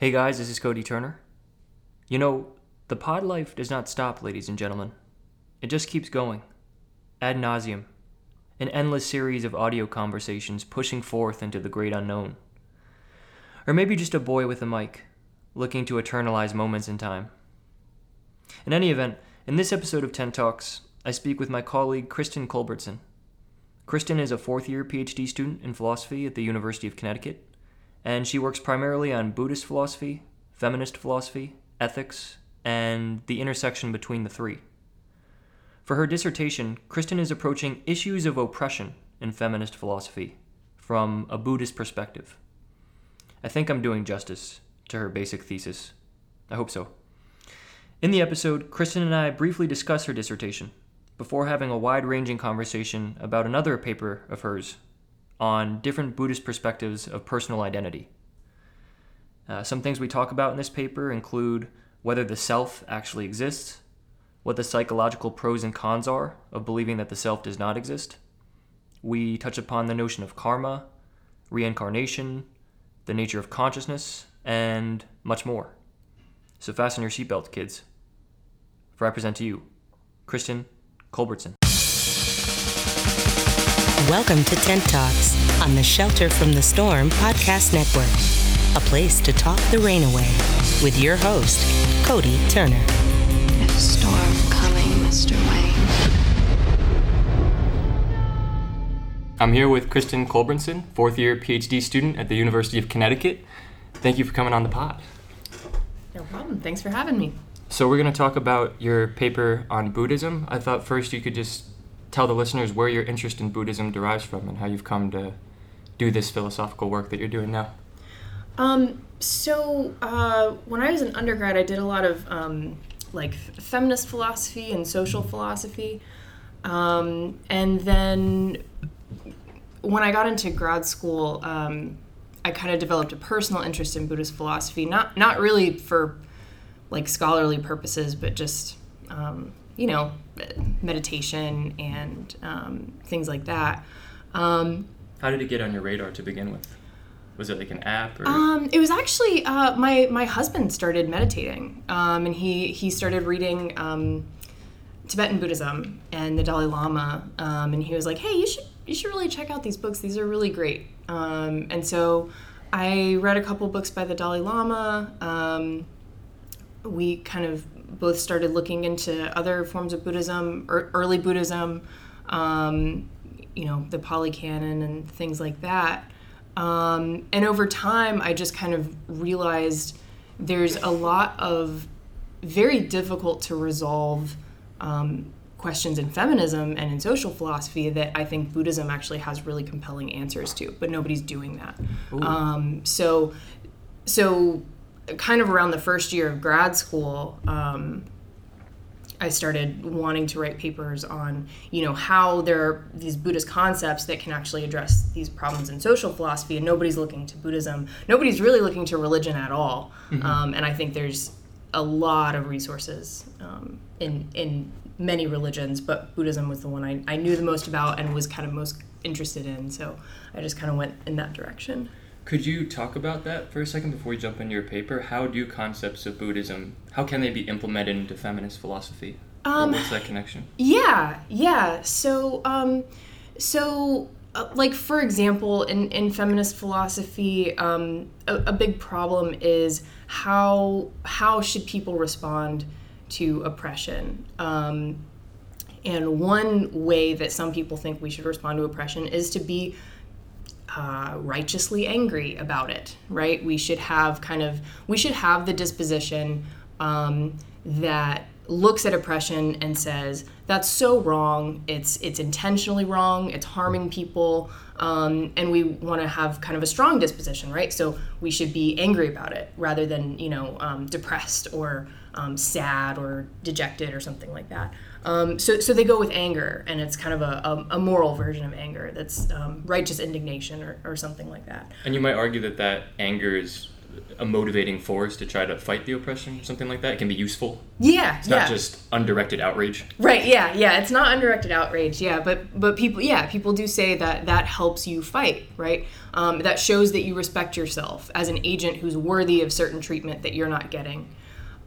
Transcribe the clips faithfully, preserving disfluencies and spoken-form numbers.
Hey guys, this is Cody Turner. You know, the pod life does not stop, ladies and gentlemen. It just keeps going. Ad nauseum. An endless series of audio conversations pushing forth into the great unknown. Or maybe just a boy with a mic, looking to eternalize moments in time. In any event, in this episode of Ten Talks, I speak with my colleague Kristen Culbertson. Kristen is a fourth-year P H D student in philosophy at the University of Connecticut. And she works primarily on Buddhist philosophy, feminist philosophy, ethics, and the intersection between the three. For her dissertation, Kristen is approaching issues of oppression in feminist philosophy from a Buddhist perspective. I think I'm doing justice to her basic thesis. I hope so. In the episode, Kristen and I briefly discuss her dissertation before having a wide-ranging conversation about another paper of hers on different Buddhist perspectives of personal identity. Uh, some things we talk about in this paper include whether the self actually exists, what the psychological pros and cons are of believing that the self does not exist. We touch upon the notion of karma, reincarnation, the nature of consciousness, and much more. So fasten your seatbelt, kids. For I present to you, Kristen Culbertson. Welcome to Tent Talks on the Shelter from the Storm Podcast Network, a place to talk the rain away with your host, Cody Turner. There's a storm coming, Mister Wayne. I'm here with Kristen Culbertson, fourth-year P H D student at the University of Connecticut. Thank you for coming on the pod. No problem. Thanks for having me. So we're going to talk about your paper on Buddhism. I thought first you could just tell the listeners where your interest in Buddhism derives from and how you've come to do this philosophical work that you're doing now. Um, so uh, when I was an undergrad, I did a lot of um, like feminist philosophy and social philosophy. Um, and then when I got into grad school, um, I kind of developed a personal interest in Buddhist philosophy, not not really for like scholarly purposes, but just um, you know, meditation and um, things like that. Um, How did it get on your radar to begin with? Was it like an app? Or? Um, it was actually, uh, my, my husband started meditating, um, and he, he started reading um, Tibetan Buddhism and the Dalai Lama, um, and he was like, hey, you should you should really check out these books. These are really great. Um, and so I read a couple books by the Dalai Lama. Um, we kind of both started looking into other forms of Buddhism, er, early Buddhism, um, you know, the Pali Canon and things like that. Um, and over time, I just kind of realized there's a lot of very difficult to resolve um, questions in feminism and in social philosophy that I think Buddhism actually has really compelling answers to, but nobody's doing that. Um, so, so... kind of around the first year of grad school, um, I started wanting to write papers on, you know, how there are these Buddhist concepts that can actually address these problems in social philosophy, and nobody's looking to Buddhism. Nobody's really looking to religion at all. Mm-hmm. Um, and I think there's a lot of resources um, in in many religions, but Buddhism was the one I, I knew the most about and was kind of most interested in. So I just kind of went in that direction. Could you talk about that for a second before we jump into your paper? How do concepts of Buddhism, how can they be implemented into feminist philosophy? Um, what's that connection? Yeah, yeah. So, um, so uh, like, for example, in, in feminist philosophy, um, a, a big problem is how how should people respond to oppression? Um, and one way that some people think we should respond to oppression is to be Uh, righteously angry about it, right? We should have kind of, we should have the disposition um, that looks at oppression and says, that's so wrong, it's it's intentionally wrong, it's harming people, um, and we want to have kind of a strong disposition, right? So we should be angry about it rather than, you know, um, depressed or um, sad or dejected or something like that. Um, so, so they go with anger, and it's kind of a, a, a moral version of anger that's um, righteous indignation or, or something like that. And you might argue that that anger is a motivating force to try to fight the oppression, something like that. It can be useful. Yeah, it's yeah. not just undirected outrage. Right, yeah, yeah. It's not undirected outrage, yeah. But but people, yeah, people do say that that helps you fight, right? Um, that shows that you respect yourself as an agent who's worthy of certain treatment that you're not getting.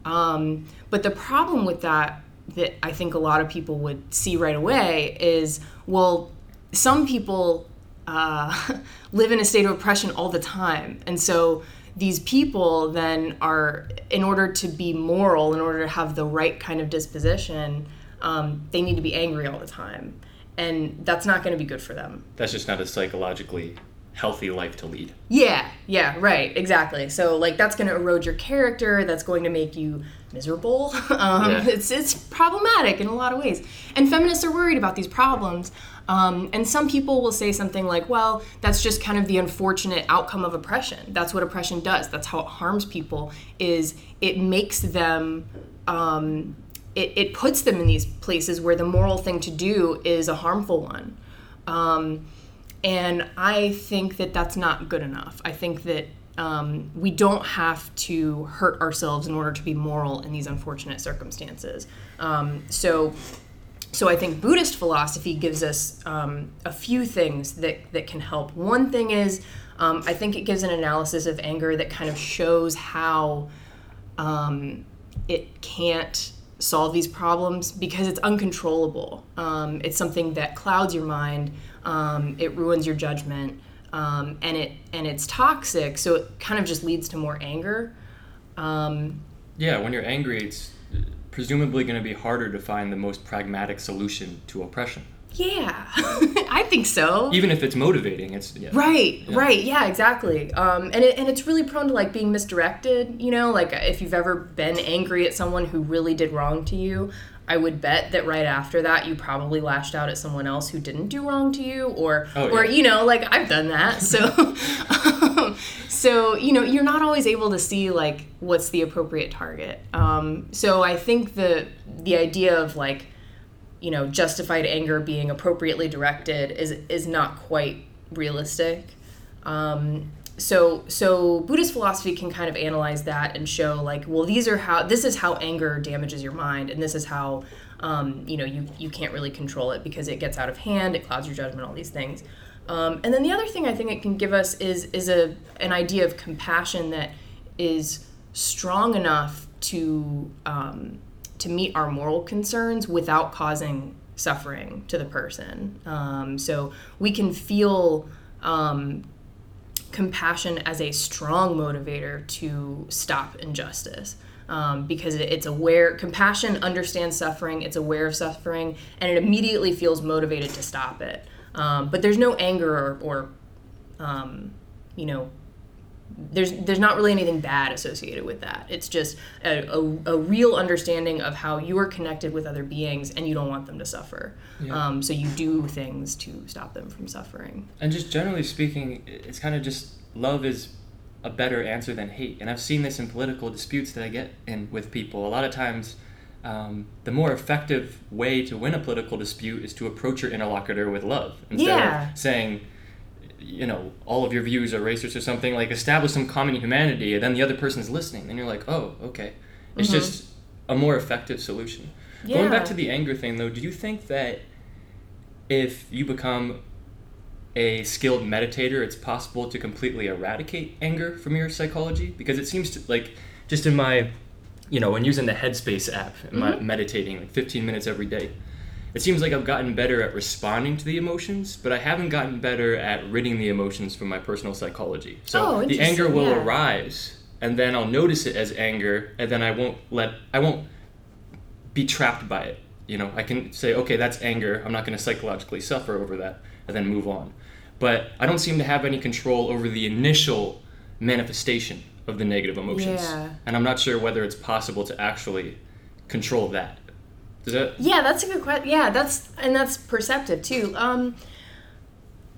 Um, but the problem with that, that I think a lot of people would see right away is, well, some people uh, live in a state of oppression all the time. And so these people then are, in order to be moral, in order to have the right kind of disposition, um, they need to be angry all the time. And that's not going to be good for them. That's just not a psychologically healthy life to lead. Yeah, yeah, right, exactly. So, like, that's going to erode your character. That's going to make you miserable. um, yeah. It's it's problematic in a lot of ways. And feminists are worried about these problems. Um, and some people will say something like, well, that's just kind of the unfortunate outcome of oppression. That's what oppression does. That's how it harms people, is it makes them, um, it, it puts them in these places where the moral thing to do is a harmful one. Um, and I think that that's not good enough. I think that um, we don't have to hurt ourselves in order to be moral in these unfortunate circumstances. Um, so... So I think Buddhist philosophy gives us um, a few things that, that can help. One thing is, um, I think it gives an analysis of anger that kind of shows how um, it can't solve these problems because it's uncontrollable. Um, it's something that clouds your mind, um, it ruins your judgment, um, and it and it's toxic, so it kind of just leads to more anger. Um, yeah, when you're angry, it's presumably going to be harder to find the most pragmatic solution to oppression. Yeah, I think so. Even if it's motivating, it's yeah. right, yeah. right, yeah, exactly. Um, and it, and it's really prone to like being misdirected. You know, like if you've ever been angry at someone who really did wrong to you, I would bet that right after that you probably lashed out at someone else who didn't do wrong to you, or oh, yeah. or you know, like I've done that. So, um, so you know, you're not always able to see like what's the appropriate target. Um, so I think the the idea of like, you know, justified anger being appropriately directed is is not quite realistic. Um, so so Buddhist philosophy can kind of analyze that and show like, well, these are how this is how anger damages your mind, and this is how um, you know you you can't really control it because it gets out of hand, it clouds your judgment, all these things. Um, and then the other thing I think it can give us is is a an idea of compassion that is strong enough to um, to meet our moral concerns without causing suffering to the person. Um, so we can feel um, compassion as a strong motivator to stop injustice um, because it's aware, compassion understands suffering, it's aware of suffering, and it immediately feels motivated to stop it. Um, but there's no anger or, or um, you know, There's there's not really anything bad associated with that. It's just a, a, a real understanding of how you are connected with other beings and you don't want them to suffer. Yeah. Um, so you do things to stop them from suffering. And just generally speaking, it's kind of just love is a better answer than hate. And I've seen this in political disputes that I get in with people. A lot of times, um, the more effective way to win a political dispute is to approach your interlocutor with love instead yeah. of saying, you know, all of your views are racist or something. Like, establish some common humanity, and then the other person's listening. And you're like, oh, okay. It's mm-hmm. just a more effective solution. Yeah. Going back to the anger thing, though, do you think that if you become a skilled meditator, it's possible to completely eradicate anger from your psychology? Because it seems to, like, just in my, you know, when using the Headspace app, and mm-hmm. my meditating like fifteen minutes every day, it seems like I've gotten better at responding to the emotions, but I haven't gotten better at ridding the emotions from my personal psychology. So oh, the anger will yeah. arise, and then I'll notice it as anger, and then I won't let I won't be trapped by it. You know, I can say, okay, that's anger. I'm not going to psychologically suffer over that, and then move on. But I don't seem to have any control over the initial manifestation of the negative emotions, yeah. and I'm not sure whether it's possible to actually control that. Does that? Yeah, that's a good question. Yeah, that's and that's perceptive too. Um,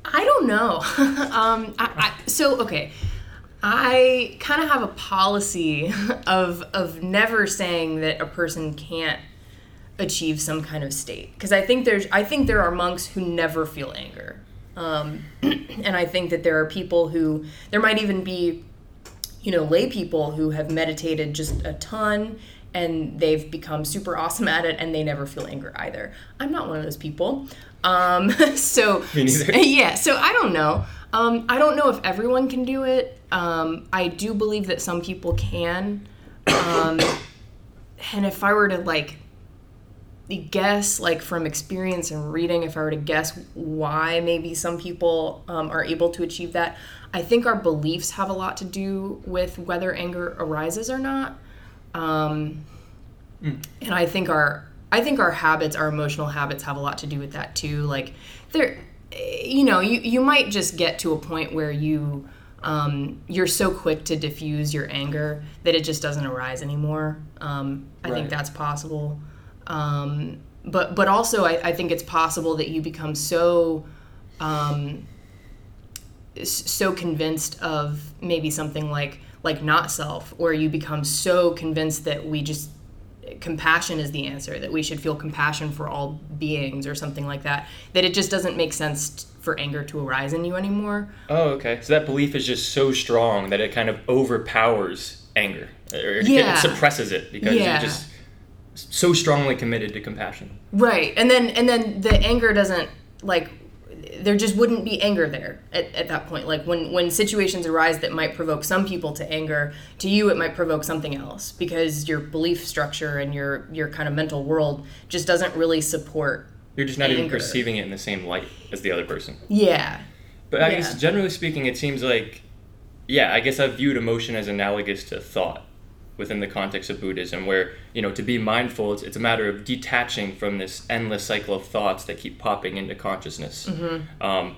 I don't know. um, I, I, so okay, I kind of have a policy of of never saying that a person can't achieve some kind of state, because I think there's I think there are monks who never feel anger, um, and I think that there are people who there might even be you know, lay people who have meditated just a ton and they've become super awesome at it and they never feel anger either. I'm not one of those people. Um, so, Me neither. yeah, so I don't know. Um, I don't know if everyone can do it. Um, I do believe that some people can. Um, and if I were to, like, guess, like, from experience and reading, if I were to guess why maybe some people um, are able to achieve that, I think our beliefs have a lot to do with whether anger arises or not. Um, mm. And I think our I think our habits, our emotional habits, have a lot to do with that too. Like, there, you know, you, you might just get to a point where you um, you're so quick to diffuse your anger that it just doesn't arise anymore. Um, I right. think that's possible. Um, but but also I, I think it's possible that you become so um, so convinced of maybe something like. like not self, or you become so convinced that we just, compassion is the answer, that we should feel compassion for all beings or something like that, that it just doesn't make sense t- for anger to arise in you anymore. Oh, okay. So that belief is just so strong that it kind of overpowers anger, or yeah. it suppresses it because yeah. you're just so strongly committed to compassion. Right. And then, and then the anger doesn't, like, there just wouldn't be anger there at, at that point. Like, when, when situations arise that might provoke some people to anger, to you it might provoke something else, because your belief structure and your, your kind of mental world just doesn't really support You're just not anger. Even perceiving it in the same light as the other person. Yeah. But I yeah. guess, generally speaking, it seems like, yeah, I guess I've viewed emotion as analogous to thought within the context of Buddhism, where, you know, to be mindful, it's, it's a matter of detaching from this endless cycle of thoughts that keep popping into consciousness. Mm-hmm. Um,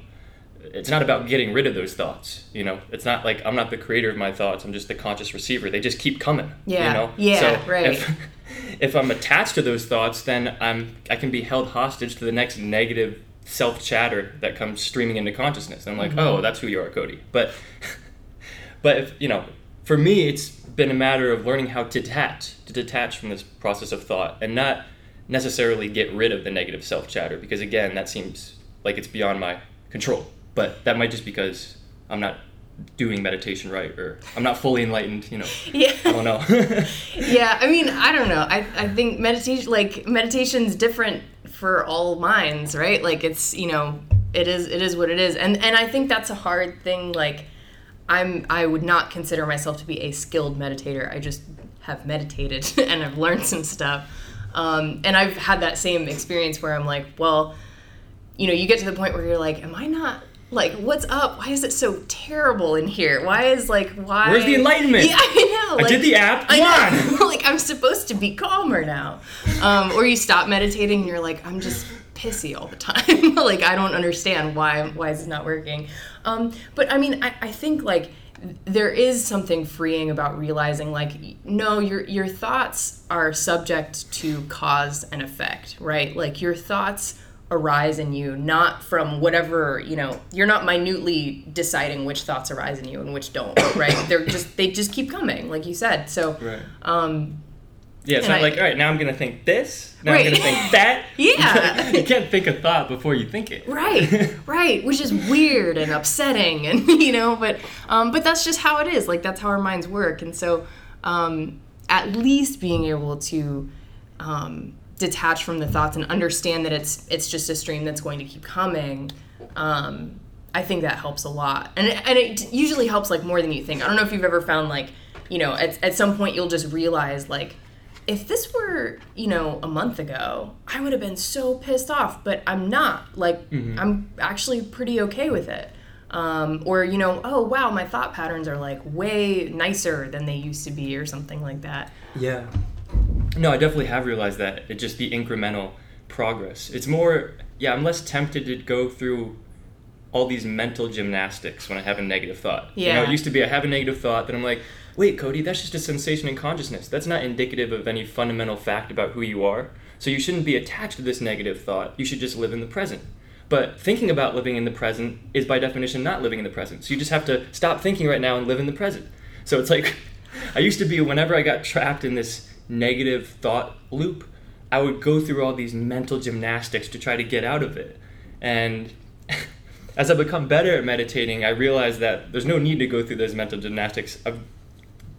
it's not about getting rid of those thoughts, you know? It's not like, I'm not the creator of my thoughts, I'm just the conscious receiver. They just keep coming, yeah. you know? Yeah, so right. If, if I'm attached to those thoughts, then I'm I can be held hostage to the next negative self-chatter that comes streaming into consciousness. And I'm like, mm-hmm. oh, that's who you are, Cody. But, but if, you know, for me, it's been a matter of learning how to detach, to detach from this process of thought and not necessarily get rid of the negative self-chatter, because, again, that seems like it's beyond my control. But that might just because I'm not doing meditation right, or I'm not fully enlightened, you know. Yeah. I don't know. yeah, I mean, I don't know. I, I think meditation, like, meditation's different for all minds, right? Like, it's, you know, it is it is what it is. And and I think that's a hard thing, like, I'm, I would not consider myself to be a skilled meditator. I just have meditated and I've learned some stuff. Um, and I've had that same experience where I'm like, well, you know, you get to the point where you're like, am I not, like, what's up? Why is it so terrible in here? Why is, like, why? Where's the enlightenment? Yeah, I know. Like, I did the app. Come I know. Like, I'm supposed to be calmer now. Um, or you stop meditating and you're like, I'm just pissy all the time. Like, I don't understand why, why is this not working? Um, but I mean, I, I think, like, there is something freeing about realizing, like, no, your your thoughts are subject to cause and effect, right? Like, your thoughts arise in you, not from whatever, you know, you're not minutely deciding which thoughts arise in you and which don't, right? They're just, they just keep coming, like you said. So, right. um, yeah, it's not I, like, all right, now I'm going to think this, now right. I'm going to think that. yeah. You can't think a thought before you think it. Right, right, which is weird and upsetting, and, you know, but um, but that's just how it is. Like, that's how our minds work. And so um, at least being able to um, detach from the thoughts and understand that it's it's just a stream that's going to keep coming, um, I think that helps a lot. And it, and it usually helps, like, more than you think. I don't know if you've ever found, like, you know, at at some point you'll just realize, like, if this were, you know, a month ago, I would have been so pissed off, but I'm not. Like, mm-hmm. I'm actually pretty okay with it. Um, or, you know, oh, wow, my thought patterns are, like, way nicer than they used to be, or something like that. Yeah. No, I definitely have realized that. It's just the incremental progress. It's more, yeah, I'm less tempted to go through all these mental gymnastics when I have a negative thought. Yeah. You know, it used to be I have a negative thought, then I'm like, wait, Cody, that's just a sensation in consciousness. That's not indicative of any fundamental fact about who you are. So you shouldn't be attached to this negative thought. You should just live in the present. But thinking about living in the present is by definition not living in the present. So you just have to stop thinking right now and live in the present. So it's like, I used to be, whenever I got trapped in this negative thought loop, I would go through all these mental gymnastics to try to get out of it. And as I become better at meditating, I realized that there's no need to go through those mental gymnastics. I've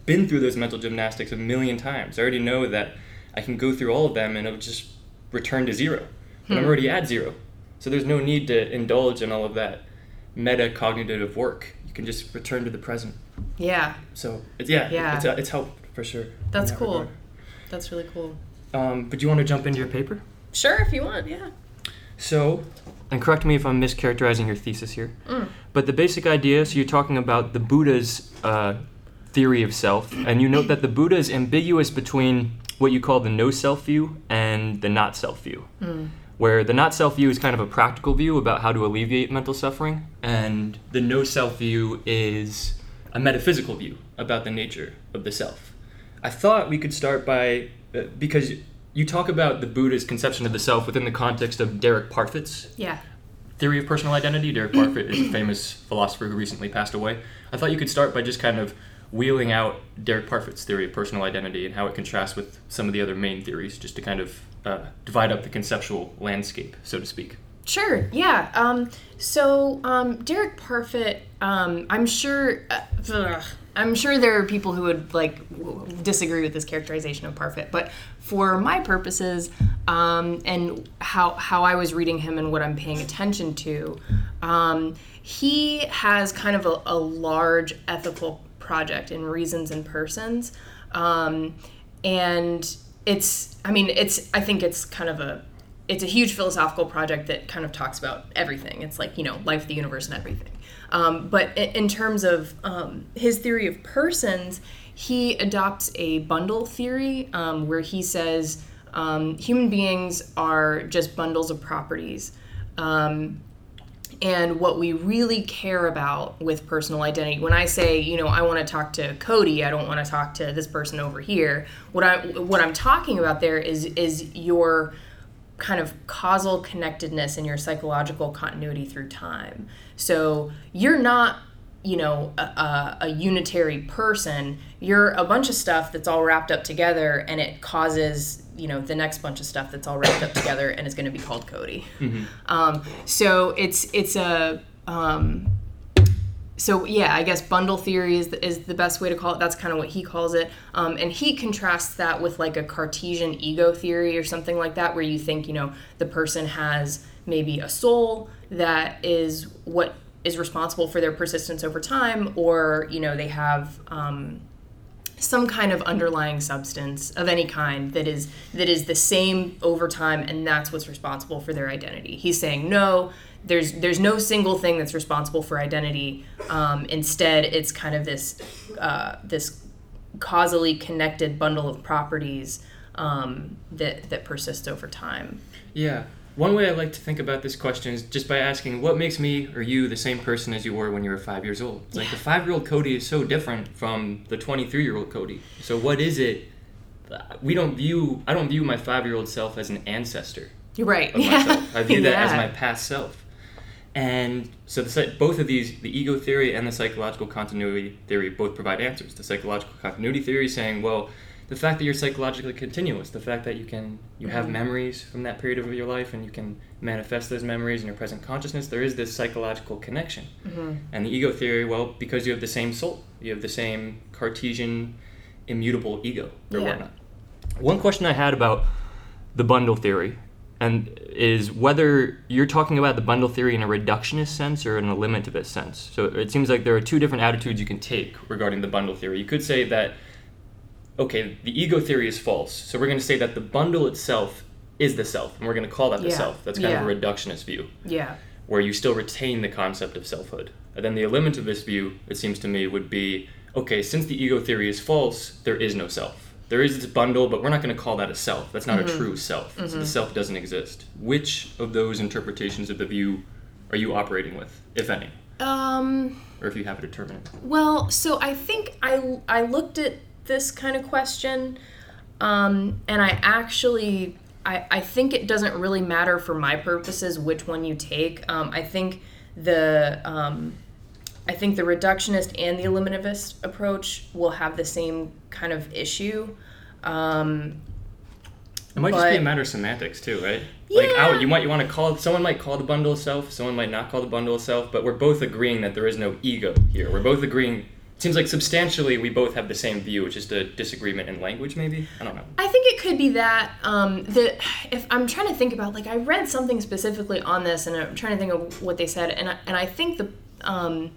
been through those mental gymnastics a million times. I already know that I can go through all of them and it'll just return to zero. Hmm. And I'm already at zero. So there's no need to indulge in all of that metacognitive work. You can just return to the present. Yeah. So, it's, yeah, yeah. It's, it's helped for sure. That's that cool. Regard. That's really cool. Um, but do you want to jump into your paper? Sure, if you want, yeah. So, and correct me if I'm mischaracterizing your thesis here, mm. but the basic idea, so you're talking about the Buddha's uh, theory of self, and you note that the Buddha is ambiguous between what you call the no-self view and the not-self view, mm. where the not-self view is kind of a practical view about how to alleviate mental suffering, and the no-self view is a metaphysical view about the nature of the self. I thought we could start by, uh, because you talk about the Buddha's conception of the self within the context of Derek Parfit's yeah. theory of personal identity. Derek Parfit is a famous philosopher who recently passed away. I thought you could start by just kind of wheeling out Derek Parfit's theory of personal identity and how it contrasts with some of the other main theories, just to kind of uh, divide up the conceptual landscape, so to speak. Sure, yeah. Um, so um, Derek Parfit, um, I'm sure... Uh, ugh, I'm sure there are people who would like disagree with this characterization of Parfit, but for my purposes um, and how how I was reading him and what I'm paying attention to, um, he has kind of a, a large ethical project in Reasons and Persons, um, and it's I mean it's I think it's kind of a it's a huge philosophical project that kind of talks about everything. It's like, you know, life, the universe, and everything. Um, but in terms of um, his theory of persons, he adopts a bundle theory um, where he says um, human beings are just bundles of properties. Um, and what we really care about with personal identity, when I say, you know, I want to talk to Cody, I don't want to talk to this person over here, what, I, what I'm talking about there is is your kind of causal connectedness and your psychological continuity through time. So you're not, you know, a, a, a unitary person. You're a bunch of stuff that's all wrapped up together, and it causes, you know, the next bunch of stuff that's all wrapped up together, and it's going to be called Cody. Mm-hmm. Um, so it's it's a um, so yeah, I guess bundle theory is the, is the best way to call it. That's kind of what he calls it. Um, and he contrasts that with like a Cartesian ego theory or something like that, where you think, you know, the person has maybe a soul that is what is responsible for their persistence over time, or, you know, they have um, some kind of underlying substance of any kind that is that is the same over time, and that's what's responsible for their identity. He's saying, no, There's there's no single thing that's responsible for identity. Um, instead, it's kind of this uh, this causally connected bundle of properties um, that that persists over time. Yeah. One way I like to think about this question is just by asking, what makes me or you the same person as you were when you were five years old? It's like, yeah. The five-year-old Cody is so different from the twenty-three-year-old Cody. So what is it? We don't view I don't view my five-year-old self as an ancestor. You're right. Of yeah. myself. I view that yeah. as my past self. And so the, both of these, the ego theory and the psychological continuity theory, both provide answers. The psychological continuity theory saying, well, the fact that you're psychologically continuous, the fact that you can you have memories from that period of your life and you can manifest those memories in your present consciousness, there is this psychological connection. Mm-hmm. And the ego theory, well, because you have the same soul, you have the same Cartesian immutable ego or yeah. whatnot. One question I had about the bundle theory, and is whether you're talking about the bundle theory in a reductionist sense or in a limitivist sense. So it seems like there are two different attitudes you can take regarding the bundle theory. You could say that, okay, the ego theory is false, so we're going to say that the bundle itself is the self, and we're going to call that the yeah. self. That's kind yeah. of a reductionist view, yeah, where you still retain the concept of selfhood. And then the limitivist view, it seems to me, would be, okay, since the ego theory is false, there is no self. There is this bundle, but we're not going to call that a self. That's not mm-hmm. a true self. Mm-hmm. So the self doesn't exist. Which of those interpretations of the view are you operating with, if any? Um, or if you have a determinant? Well, so I think I, I looked at this kind of question, um, and I actually, I, I think it doesn't really matter for my purposes which one you take. Um, I think the... Um, I think the reductionist and the eliminativist approach will have the same kind of issue. Um, it might but, just be a matter of semantics too, right? Yeah. Like, I, you might you want to call someone might call the bundle self, someone might not call the bundle self, but we're both agreeing that there is no ego here. We're both agreeing seems like substantially we both have the same view, which is the disagreement in language, maybe? I don't know. I think it could be that, um, that if I'm trying to think about, like, I read something specifically on this, and I'm trying to think of what they said, and I, and I think the um,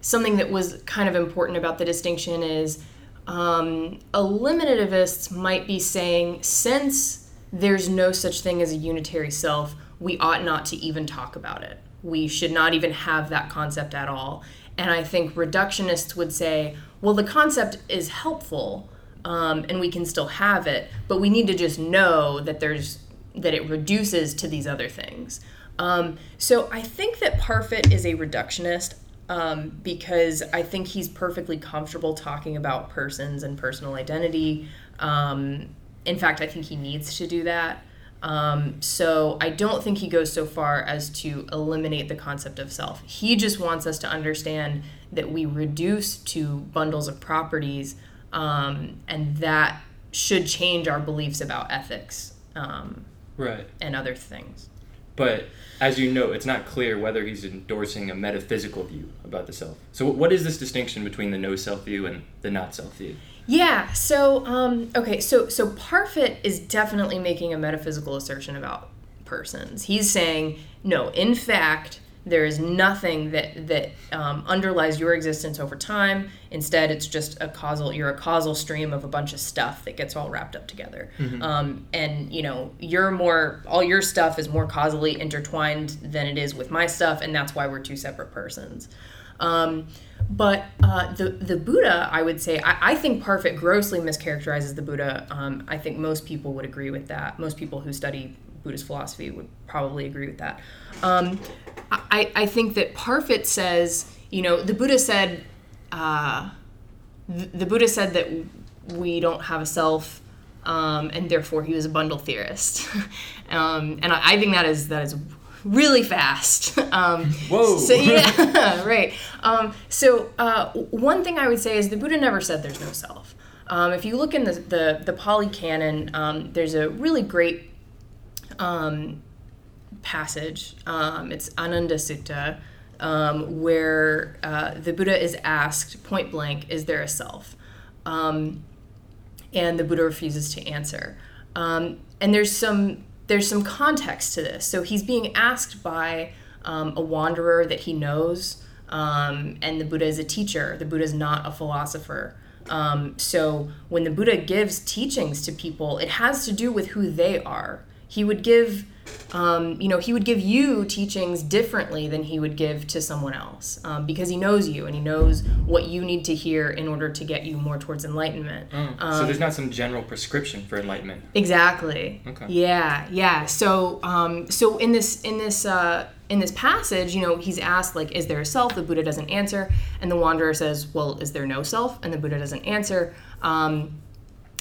something that was kind of important about the distinction is um, eliminativists might be saying, since there's no such thing as a unitary self, we ought not to even talk about it. We should not even have that concept at all. And I think reductionists would say, well, the concept is helpful, um, and we can still have it, but we need to just know that there's that it reduces to these other things. Um, so I think that Parfit is a reductionist um, because I think he's perfectly comfortable talking about persons and personal identity. Um, in fact, I think he needs to do that. Um, so I don't think he goes so far as to eliminate the concept of self. He just wants us to understand that we reduce to bundles of properties, um, and that should change our beliefs about ethics, um, right, and other things. But as you know, it's not clear whether he's endorsing a metaphysical view about the self. So what is this distinction between the no-self view and the not-self view? Yeah, so, um, okay, so so Parfit is definitely making a metaphysical assertion about persons. He's saying, no, in fact, there is nothing that, that um, underlies your existence over time. Instead, it's just a causal, you're a causal stream of a bunch of stuff that gets all wrapped up together. Mm-hmm. Um, and, you know, you're more, all your stuff is more causally intertwined than it is with my stuff, and that's why we're two separate persons. Um, but uh, the the Buddha, I would say, I, I think Parfit grossly mischaracterizes the Buddha. Um, I think most people would agree with that. Most people who study Buddhist philosophy would probably agree with that. Um, I, I think that Parfit says, you know, the Buddha said, uh, the, the Buddha said that we don't have a self, um, and therefore he was a bundle theorist. um, and I, I think that is that is. Really fast. Um, Whoa. So, yeah, right. Um, so uh, one thing I would say is the Buddha never said there's no self. Um, if you look in the the, the Pali Canon, um, there's a really great um, passage. Um, it's Ananda Sutta, um, where uh, the Buddha is asked point blank, "Is there a self?" Um, and the Buddha refuses to answer. Um, and there's some. There's some context to this. So he's being asked by um, a wanderer that he knows, um, and the Buddha is a teacher. The Buddha is not a philosopher. Um, so when the Buddha gives teachings to people, it has to do with who they are. He would give, um, you know, he would give you teachings differently than he would give to someone else, um, because he knows you and he knows what you need to hear in order to get you more towards enlightenment. Mm. Um, so there's not some general prescription for enlightenment. Exactly. Okay. Yeah, yeah. So, um, so in this, in this, uh, in this passage, you know, he's asked, like, "Is there a self?" The Buddha doesn't answer, and the wanderer says, "Well, is there no self?" And the Buddha doesn't answer, um,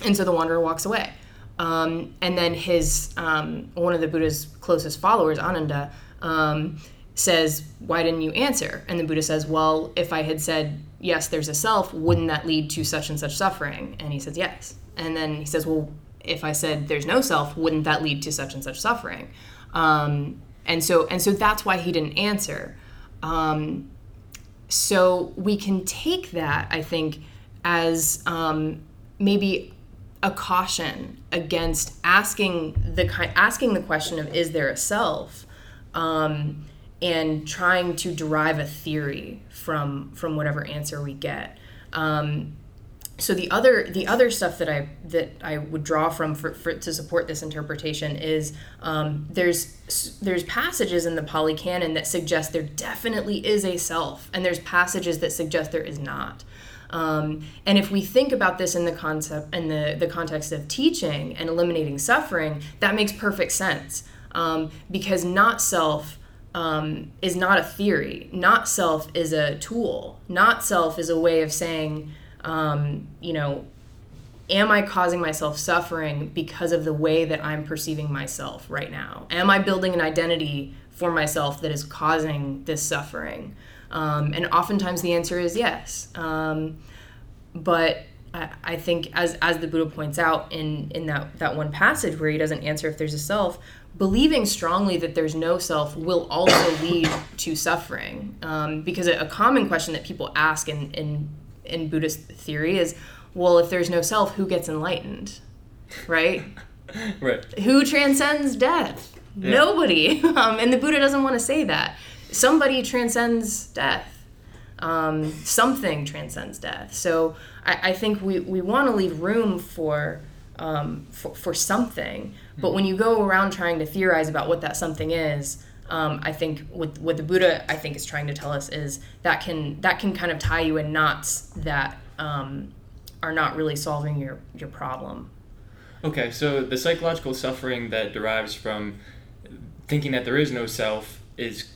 and so the wanderer walks away. Um, and then his, um, one of the Buddha's closest followers, Ananda, um, says, "Why didn't you answer?" And the Buddha says, "Well, if I had said, yes, there's a self, wouldn't that lead to such and such suffering?" And he says, "Yes." And then he says, "Well, if I said there's no self, wouldn't that lead to such and such suffering?" Um, and so, and so that's why he didn't answer. Um, so we can take that, I think, as, um, maybe a caution against asking the asking the question of "Is there a self?" um, and trying to derive a theory from from whatever answer we get. Um, so the other the other stuff that I that I would draw from for, for to support this interpretation is um, there's there's passages in the Pali Canon that suggest there definitely is a self, and there's passages that suggest there is not. Um, and if we think about this in the concept, in the, the context of teaching and eliminating suffering, that makes perfect sense, um, because not self um, is not a theory. Not self is a tool. Not self is a way of saying, um, you know, am I causing myself suffering because of the way that I'm perceiving myself right now? Am I building an identity for myself that is causing this suffering? Um, and oftentimes the answer is yes. Um, but I, I think as as the Buddha points out in, in that, that one passage where he doesn't answer if there's a self, believing strongly that there's no self will also lead to suffering. Um, because a, a common question that people ask in, in in Buddhist theory is, well, if there's no self, who gets enlightened, right? Right. Who transcends death? Yeah. Nobody. Um, and the Buddha doesn't want to say that. Somebody transcends death. Um, something transcends death. So I, I think we, we want to leave room for, um, for for something. But when you go around trying to theorize about what that something is, um, I think what what the Buddha I think is trying to tell us is that can that can kind of tie you in knots that um, are not really solving your, your problem. Okay, so the psychological suffering that derives from thinking that there is no self is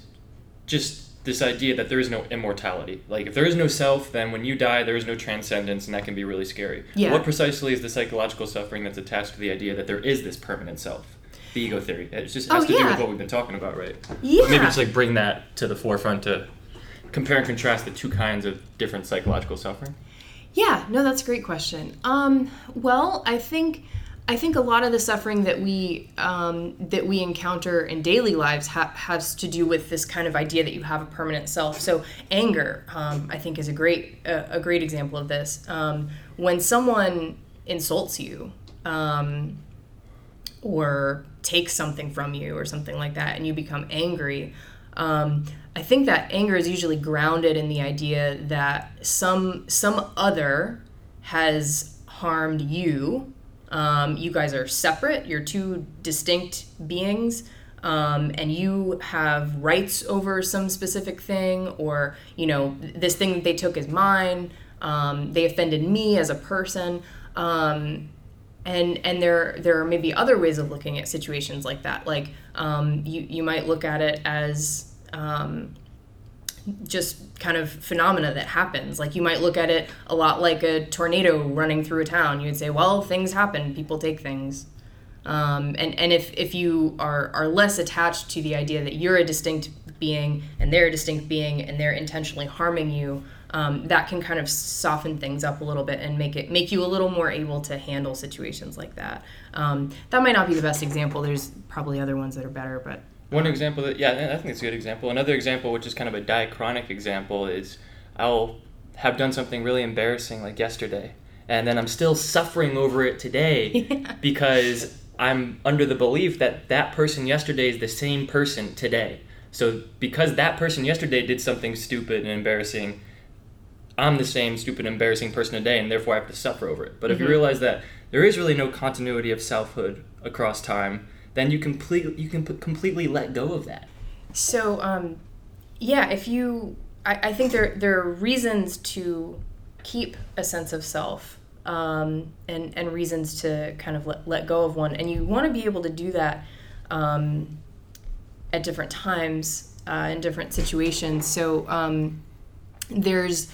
just this idea that there is no immortality. Like, if there is no self, then when you die, there is no transcendence, and that can be really scary. Yeah. What precisely is the psychological suffering that's attached to the idea that there is this permanent self? The ego theory. It just has oh, to yeah. do with what we've been talking about, right? Yeah. But maybe just, like, bring that to the forefront to compare and contrast the two kinds of different psychological suffering. Yeah. No, that's a great question. Um, well, I think... I think a lot of the suffering that we um, that we encounter in daily lives ha- has to do with this kind of idea that you have a permanent self. So anger, um, I think, is a great uh, a great example of this. Um, when someone insults you um, or takes something from you or something like that, and you become angry, um, I think that anger is usually grounded in the idea that some some other has harmed you. Um, you guys are separate. You're two distinct beings, um, and you have rights over some specific thing, or, you know, this thing that they took is mine. Um, they offended me as a person. Um, and and there there are maybe other ways of looking at situations like that. Like, um, you, you might look at it as... Um, just kind of phenomena that happens. Like, you might look at it a lot like a tornado running through a town. You'd say, well, things happen, people take things. Um, and, and if, if you are, are less attached to the idea that you're a distinct being and they're a distinct being and they're intentionally harming you, um, that can kind of soften things up a little bit and make it make you a little more able to handle situations like that. Um, that might not be the best example. There's probably other ones that are better, but one example that, yeah, I think it's a good example. Another example, which is kind of a diachronic example, is I'll have done something really embarrassing, like yesterday, and then I'm still suffering over it today yeah. because I'm under the belief that that person yesterday is the same person today. So because that person yesterday did something stupid and embarrassing, I'm the same stupid, embarrassing person today, and therefore I have to suffer over it. But mm-hmm. if you realize that there is really no continuity of selfhood across time, then you completely you can p- completely let go of that. So, um, yeah, if you, I, I think there there are reasons to keep a sense of self, um, and and reasons to kind of let let go of one, and you want to be able to do that um, at different times uh, in different situations. So um, there's.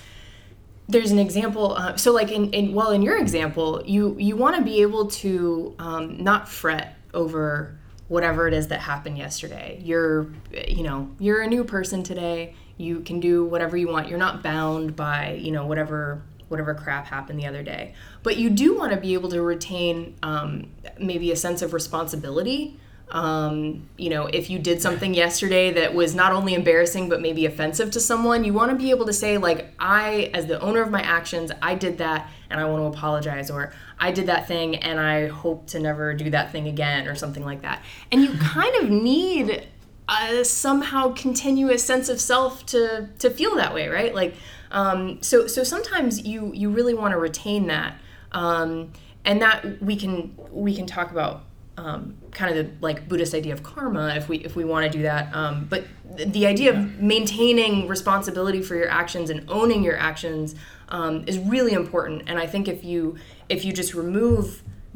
There's an example, uh, so like in, in, well, in your example, you, you want to be able to um, not fret over whatever it is that happened yesterday. You're, you know, you're a new person today. You can do whatever you want. You're not bound by, you know, whatever whatever crap happened the other day. But you do want to be able to retain um, maybe a sense of responsibility. Um, you know, if you did something yesterday that was not only embarrassing, but maybe offensive to someone, you want to be able to say, like, I, as the owner of my actions, I did that and I want to apologize, or I did that thing and I hope to never do that thing again, or something like that. And you kind of need a somehow continuous sense of self to, to feel that way. Right. Like, um, so, so sometimes you, you really want to retain that. Um, and that we can, we can talk about, Um, kind of the like Buddhist idea of karma, if we if we want to do that. Um, but th- the idea yeah. of maintaining responsibility for your actions and owning your actions um, is really important. And I think if you if you just remove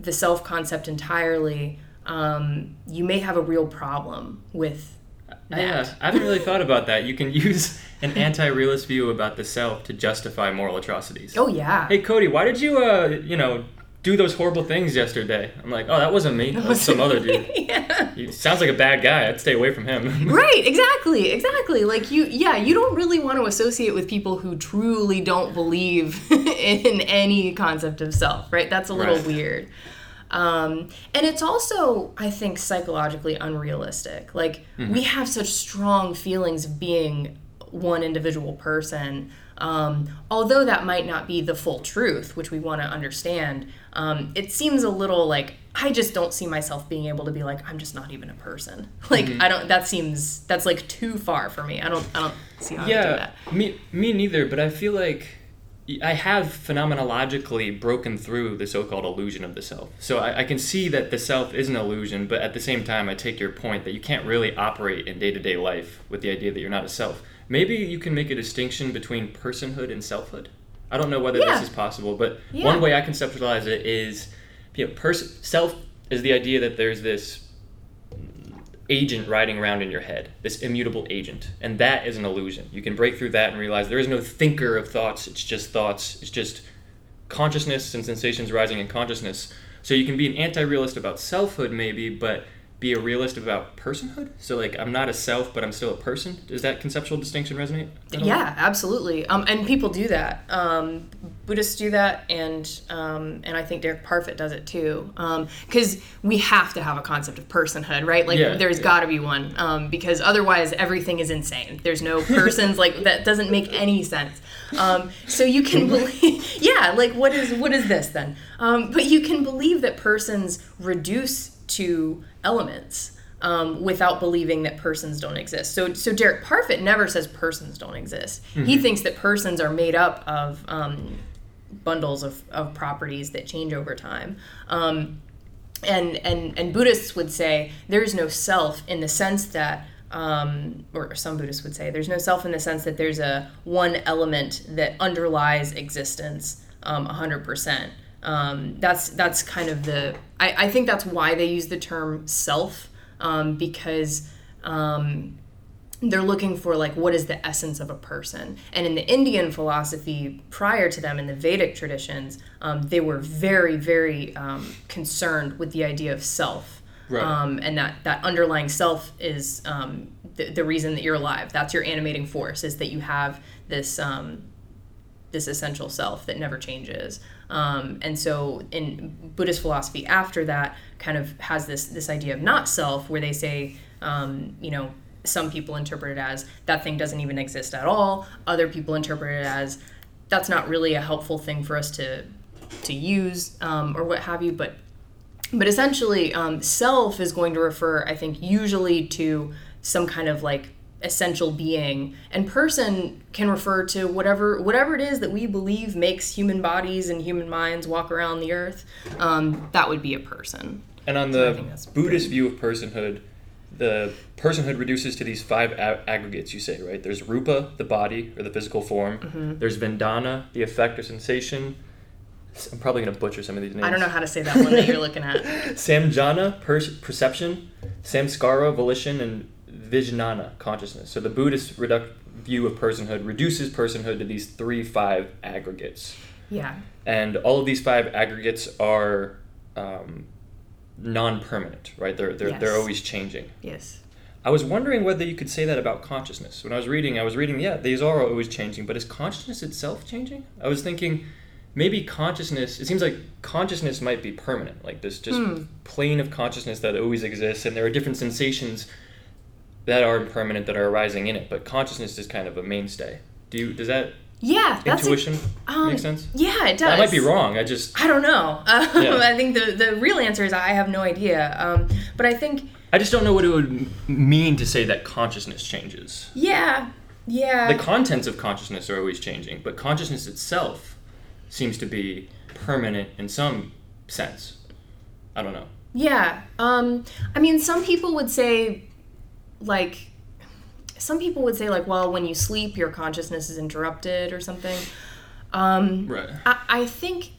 the self concept entirely, um, you may have a real problem with that. Yeah, I haven't really thought about that. You can use an anti-realist view about the self to justify moral atrocities. Oh yeah. Hey Cody, why did you uh you know. do those horrible things yesterday? I'm like, oh, that wasn't me. That was some other dude. yeah. He sounds like a bad guy. I'd stay away from him. Right, exactly, exactly. Like, you, yeah, you don't really want to associate with people who truly don't believe in any concept of self, right? That's a little right. weird. Um, and it's also, I think, psychologically unrealistic. Like, mm-hmm. we have such strong feelings of being one individual person, um, although that might not be the full truth, which we want to understand, um, it seems a little like, I just don't see myself being able to be like, I'm just not even a person. Like, mm-hmm. I don't, that seems, that's like too far for me. I don't, I don't see how yeah, I do that. Yeah, me, me neither, but I feel like I have phenomenologically broken through the so-called illusion of the self. So I, I can see that the self is an illusion, but at the same time, I take your point that you can't really operate in day-to-day life with the idea that you're not a self. Maybe you can make a distinction between personhood and selfhood. I don't know whether yeah. this is possible, but yeah. one way I conceptualize it is... You know, pers- self is the idea that there's this agent riding around in your head, this immutable agent, and that is an illusion. You can break through that and realize there is no thinker of thoughts, it's just thoughts, it's just consciousness and sensations rising in consciousness. So you can be an anti-realist about selfhood maybe, but be a realist about personhood? So like, I'm not a self, but I'm still a person? Does that conceptual distinction resonate? Yeah, absolutely. Um, and people do that. Um, Buddhists do that, and um, and I think Derek Parfit does it too. Because um, we have to have a concept of personhood, right? Like, yeah, there's yeah. got to be one, um, because otherwise everything is insane. There's no persons, like, that doesn't make any sense. Um, so you can believe, yeah, like, what is, what is this then? Um, but you can believe that persons reduce to elements um, without believing that persons don't exist. So so Derek Parfit never says persons don't exist. Mm-hmm. He thinks that persons are made up of um, bundles of, of properties that change over time. Um, and, and, and Buddhists would say there is no self in the sense that, um, or some Buddhists would say, there's no self in the sense that there's a one element that underlies existence um, one hundred percent. Um, that's that's kind of the, I, I think that's why they use the term self, um, because um, they're looking for, like, what is the essence of a person? And in the Indian philosophy prior to them, in the Vedic traditions, um, they were very, very um, concerned with the idea of self. Right. Um, and that, that underlying self is um, the, the reason that you're alive. That's your animating force, is that you have this... Um, this essential self that never changes. Um, and so in Buddhist philosophy after that kind of has this this idea of not self, where they say, um, you know, some people interpret it as that thing doesn't even exist at all. Other people interpret it as that's not really a helpful thing for us to to use um, or what have you. But, but essentially um, self is going to refer, I think, usually to some kind of like essential being, and person can refer to whatever whatever it is that we believe makes human bodies and human minds walk around the earth. Um, that would be a person. And on so the Buddhist view of personhood, the personhood reduces to these five a- aggregates, you say, right? There's rupa, the body or the physical form. Mm-hmm. There's vedana, the effect or sensation. I'm probably going to butcher some of these names. I don't know how to say that one that you're looking at. Samjana, per- perception. Samskara, volition, and Vijnana, consciousness. So the Buddhist reduc- view of personhood reduces personhood to these three, five aggregates. Yeah. And all of these five aggregates are um, non-permanent, right? They're they're yes. they're always changing. Yes. I was wondering whether you could say that about consciousness. When I was reading, I was reading, yeah, these are always changing, but is consciousness itself changing? I was thinking maybe consciousness, it seems like consciousness might be permanent, like this just hmm. plane of consciousness that always exists, and there are different sensations that are impermanent that are arising in it, but consciousness is kind of a mainstay. Do you, does that yeah, intuition that's a, um, make sense? Yeah, it does. I might be wrong, I just... I don't know. Um, yeah. I think the, the real answer is I have no idea, um, but I think... I just don't know what it would mean to say that consciousness changes. Yeah, yeah. The contents of consciousness are always changing, but consciousness itself seems to be permanent in some sense. I don't know. Yeah, um, I mean, some people would say... Like, some people would say, like, well, when you sleep, your consciousness is interrupted or something. Um, right. I, I think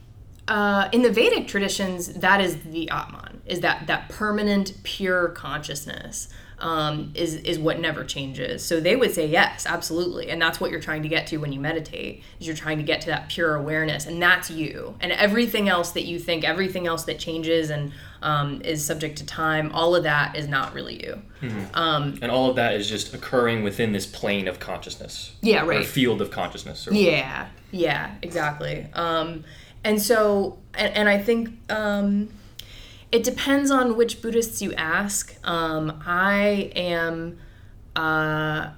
uh, in the Vedic traditions, that is the Atman, is that, that permanent, pure consciousness um, is, is what never changes. So they would say, yes, absolutely. And that's what you're trying to get to when you meditate, is you're trying to get to that pure awareness. And that's you. And everything else that you think, everything else that changes and Um, is subject to time, all of that is not really you. Mm-hmm. Um, and all of that is just occurring within this plane of consciousness. Yeah, right. Or field of consciousness. Or yeah, whatever. yeah, exactly. Um, and so, and, and I think um, it depends on which Buddhists you ask. Um, I am, uh,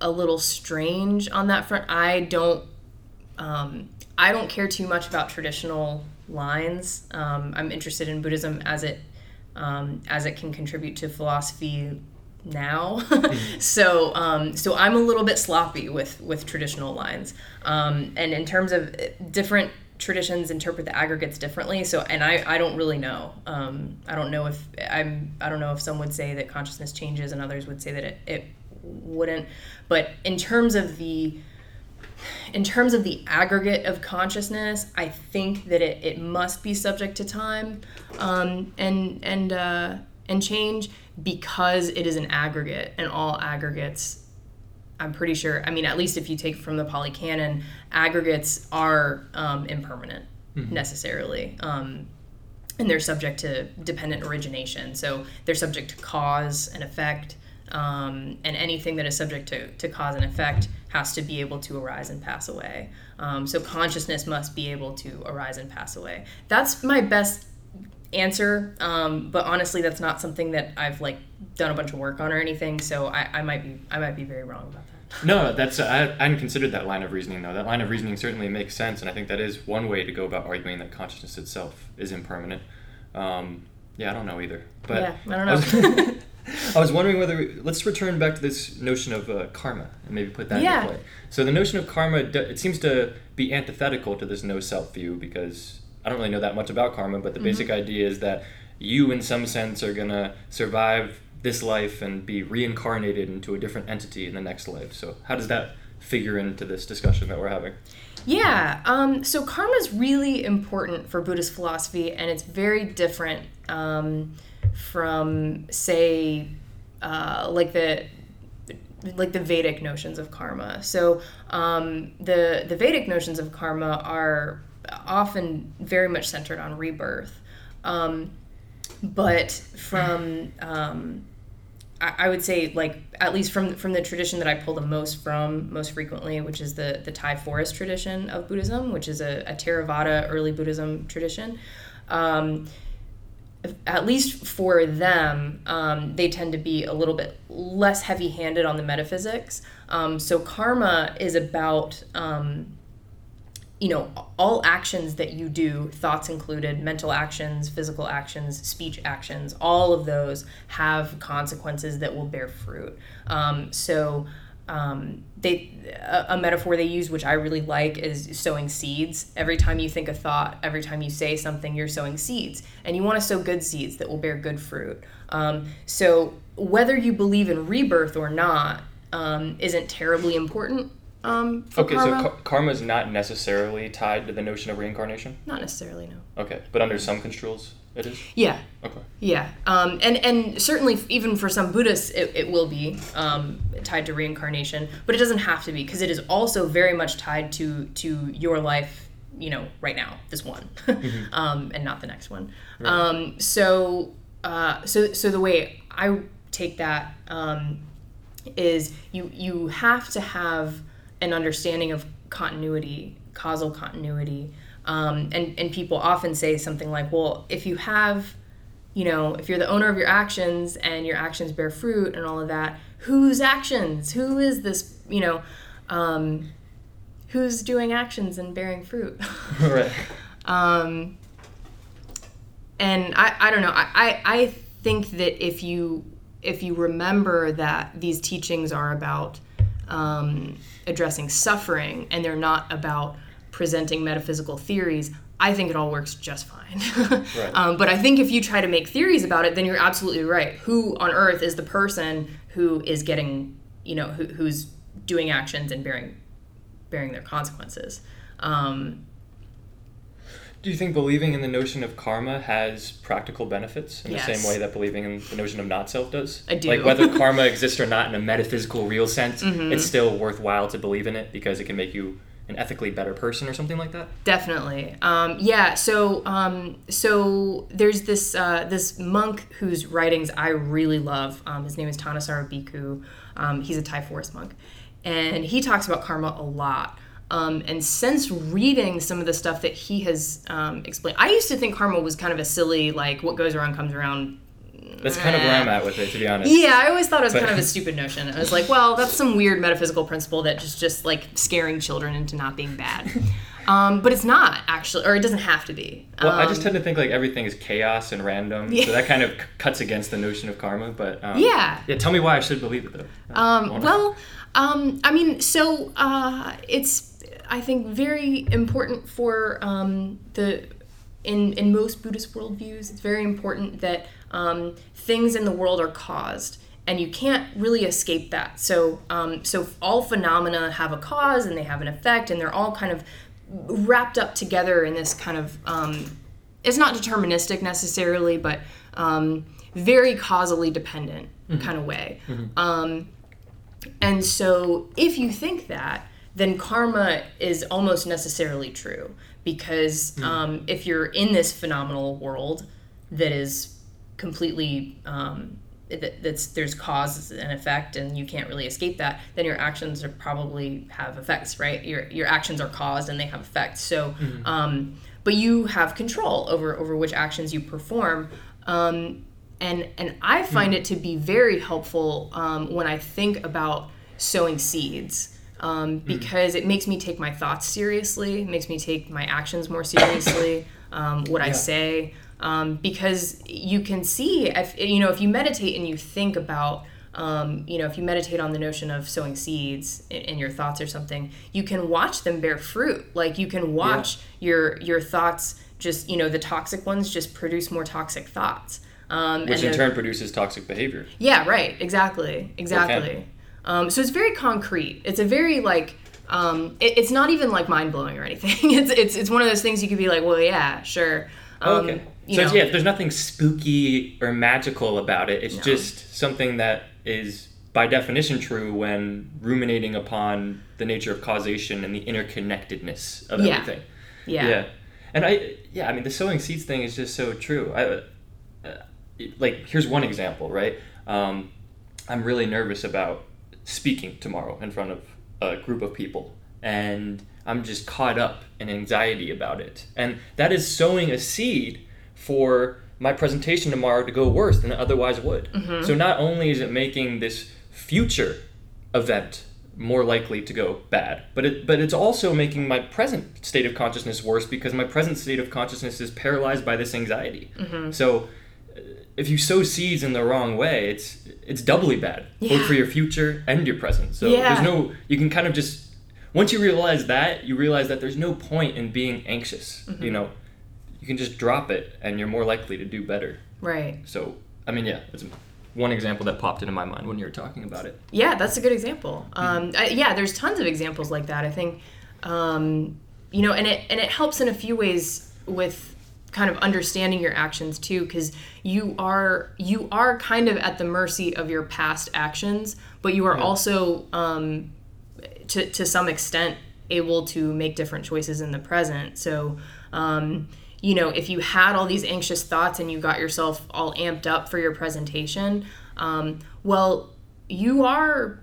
a little strange on that front. I don't um, I don't care too much about traditional lines. Um, I'm interested in Buddhism as it um, as it can contribute to philosophy now. so um, so I'm a little bit sloppy with with traditional lines. Um, and in terms of different traditions interpret the aggregates differently. So, and I, I don't really know. Um, I don't know if I'm, I don't know if some would say that consciousness changes and others would say that it, it wouldn't. But in terms of the, in terms of the aggregate of consciousness, I think that it, it must be subject to time, um, and, and, uh, and change, because it is an aggregate, and all aggregates, I'm pretty sure, I mean, at least if you take from the Pali Canon, aggregates are um, impermanent, mm-hmm. necessarily. Um, and they're subject to dependent origination. So they're subject to cause and effect. Um, and anything that is subject to, to cause and effect has to be able to arise and pass away. Um, so consciousness must be able to arise and pass away. That's my best answer. Um, but honestly, that's not something that I've like done a bunch of work on or anything. So I, I might be, I might be very wrong about that. No, that's, uh, I hadn't considered that line of reasoning though. That line of reasoning certainly makes sense. And I think that is one way to go about arguing that consciousness itself is impermanent. Um, yeah, I don't know either, but yeah, I don't know. I was, I was wondering whether, we, let's return back to this notion of uh, karma and maybe put that yeah. into play. So the notion of karma, it seems to be antithetical to this no self view, because I don't really know that much about karma, but the basic mm-hmm. idea is that you, in some sense, are going to survive this life and be reincarnated into a different entity in the next life. So how does that figure into this discussion that we're having? Yeah, um, so karma is really important for Buddhist philosophy, and it's very different um, from, say, uh, like the... like the Vedic notions of karma. So um, the, the Vedic notions of karma are often very much centered on rebirth. Um, but from, um, I, I would say, like, at least from from the tradition that I pull the most from, most frequently, which is the, the Thai forest tradition of Buddhism, which is a, a Theravada early Buddhism tradition. Um, at least for them, um, they tend to be a little bit less heavy-handed on the metaphysics. Um, so karma is about... Um, you know, all actions that you do, thoughts included, mental actions, physical actions, speech actions, all of those have consequences that will bear fruit. Um, so um, they, a, a metaphor they use, which I really like, is sowing seeds. Every time you think a thought, every time you say something, you're sowing seeds. And you want to sow good seeds that will bear good fruit. Um, so whether you believe in rebirth or not um, isn't terribly important. Um, okay, karma. so ca- karma is not necessarily tied to the notion of reincarnation? Not necessarily, no. Okay, but under some construals it is? Yeah. Okay. Yeah, um, and, and certainly even for some Buddhists it, it will be um, tied to reincarnation, but it doesn't have to be, because it is also very much tied to, to your life, you know, right now, this one, mm-hmm. um, and not the next one. Right. Um, so, uh, so, so the way I take that um, is you, you have to have an understanding of continuity, causal continuity. Um, and, and people often say something like, well, if you have, you know, if you're the owner of your actions and your actions bear fruit and all of that, whose actions? Who is this, you know, um, who's doing actions and bearing fruit? Right. um, and I, I don't know. I, I, I think that if you, if you remember that these teachings are about Um, addressing suffering, and they're not about presenting metaphysical theories, I think it all works just fine. Right. um, but I think if you try to make theories about it, then you're absolutely right. Who on earth is the person who is getting, you know, who, who's doing actions and bearing bearing their consequences? Um, Do you think believing in the notion of karma has practical benefits in yes. the same way that believing in the notion of not-self does? I do. Like, whether karma exists or not in a metaphysical, real sense, mm-hmm. it's still worthwhile to believe in it because it can make you an ethically better person or something like that? Definitely. Um, yeah, so um, so there's this uh, this monk whose writings I really love. Um, his name is Thanissaro Bhikkhu. Um, he's a Thai forest monk. And he talks about karma a lot. Um, and since reading some of the stuff that he has um, explained, I used to think karma was kind of a silly, like, what goes around comes around That's kind of where I'm at with it, to be honest. Yeah, I always thought it was but, kind of a stupid notion. I was like, well, that's some weird metaphysical principle that's just, just like scaring children into not being bad. Um, but it's not, actually, or it doesn't have to be. Well, um, I just tend to think, like, everything is chaos and random, yeah. so that kind of c- cuts against the notion of karma, but... Um, yeah. Yeah, tell me why I should believe it, though. Um, I well, um, I mean, so uh, it's, I think, very important for um, the... In, in most Buddhist worldviews, it's very important that um, things in the world are caused, and you can't really escape that. So, um, so all phenomena have a cause, and they have an effect, and they're all kind of wrapped up together in this kind of, um, it's not deterministic necessarily, but um, very causally dependent mm-hmm. kind of way. Mm-hmm. Um, and so if you think that, then karma is almost necessarily true, because mm-hmm. um, if you're in this phenomenal world that is completely, um, that, that's there's cause and effect, and you can't really escape that, then your actions are probably have effects, right? Your your actions are caused and they have effects. So, mm-hmm. um, but you have control over over which actions you perform, um, and and I find mm-hmm. it to be very helpful um, when I think about sowing seeds. Um, because mm. it makes me take my thoughts seriously, it makes me take my actions more seriously, um, what yeah. I say, um, because you can see, if, you know, if you meditate and you think about, um, you know, if you meditate on the notion of sowing seeds in, in your thoughts or something, you can watch them bear fruit. Like you can watch yeah. your your thoughts just, you know, the toxic ones just produce more toxic thoughts. Um, Which and in the, turn produces toxic behavior. Yeah, right. Exactly. Exactly. Um, so it's very concrete. It's a very like, um, it, it's not even like mind blowing or anything. It's it's it's one of those things you could be like, well, yeah, sure. Um, okay. So it's, yeah, there's nothing spooky or magical about it. It's no. just something that is by definition true when ruminating upon the nature of causation and the interconnectedness of yeah. everything. Yeah. Yeah. And I yeah I mean the sowing seeds thing is just so true. I uh, like here's one example, right? Um, I'm really nervous about speaking tomorrow in front of a group of people, and I'm just caught up in anxiety about it, and that is sowing a seed for my presentation tomorrow to go worse than it otherwise would. Mm-hmm. So not only is it making this future event more likely to go bad, but it but it's also making my present state of consciousness worse, because my present state of consciousness is paralyzed by this anxiety. Mm-hmm. So if you sow seeds in the wrong way, it's it's doubly bad, yeah. both for your future and your present. So yeah. there's no, you can kind of just, once you realize that, you realize that there's no point in being anxious. Mm-hmm. You know, you can just drop it, and you're more likely to do better. Right. So, I mean, yeah, it's one example that popped into my mind when you were talking about it. Yeah, that's a good example. Um, mm-hmm. I, yeah, there's tons of examples like that. I think, um, you know, and it and it helps in a few ways with kind of understanding your actions too, because you are you are kind of at the mercy of your past actions, but you are yeah. also um, to to some extent able to make different choices in the present. So um, you know, if you had all these anxious thoughts and you got yourself all amped up for your presentation, um, well, you are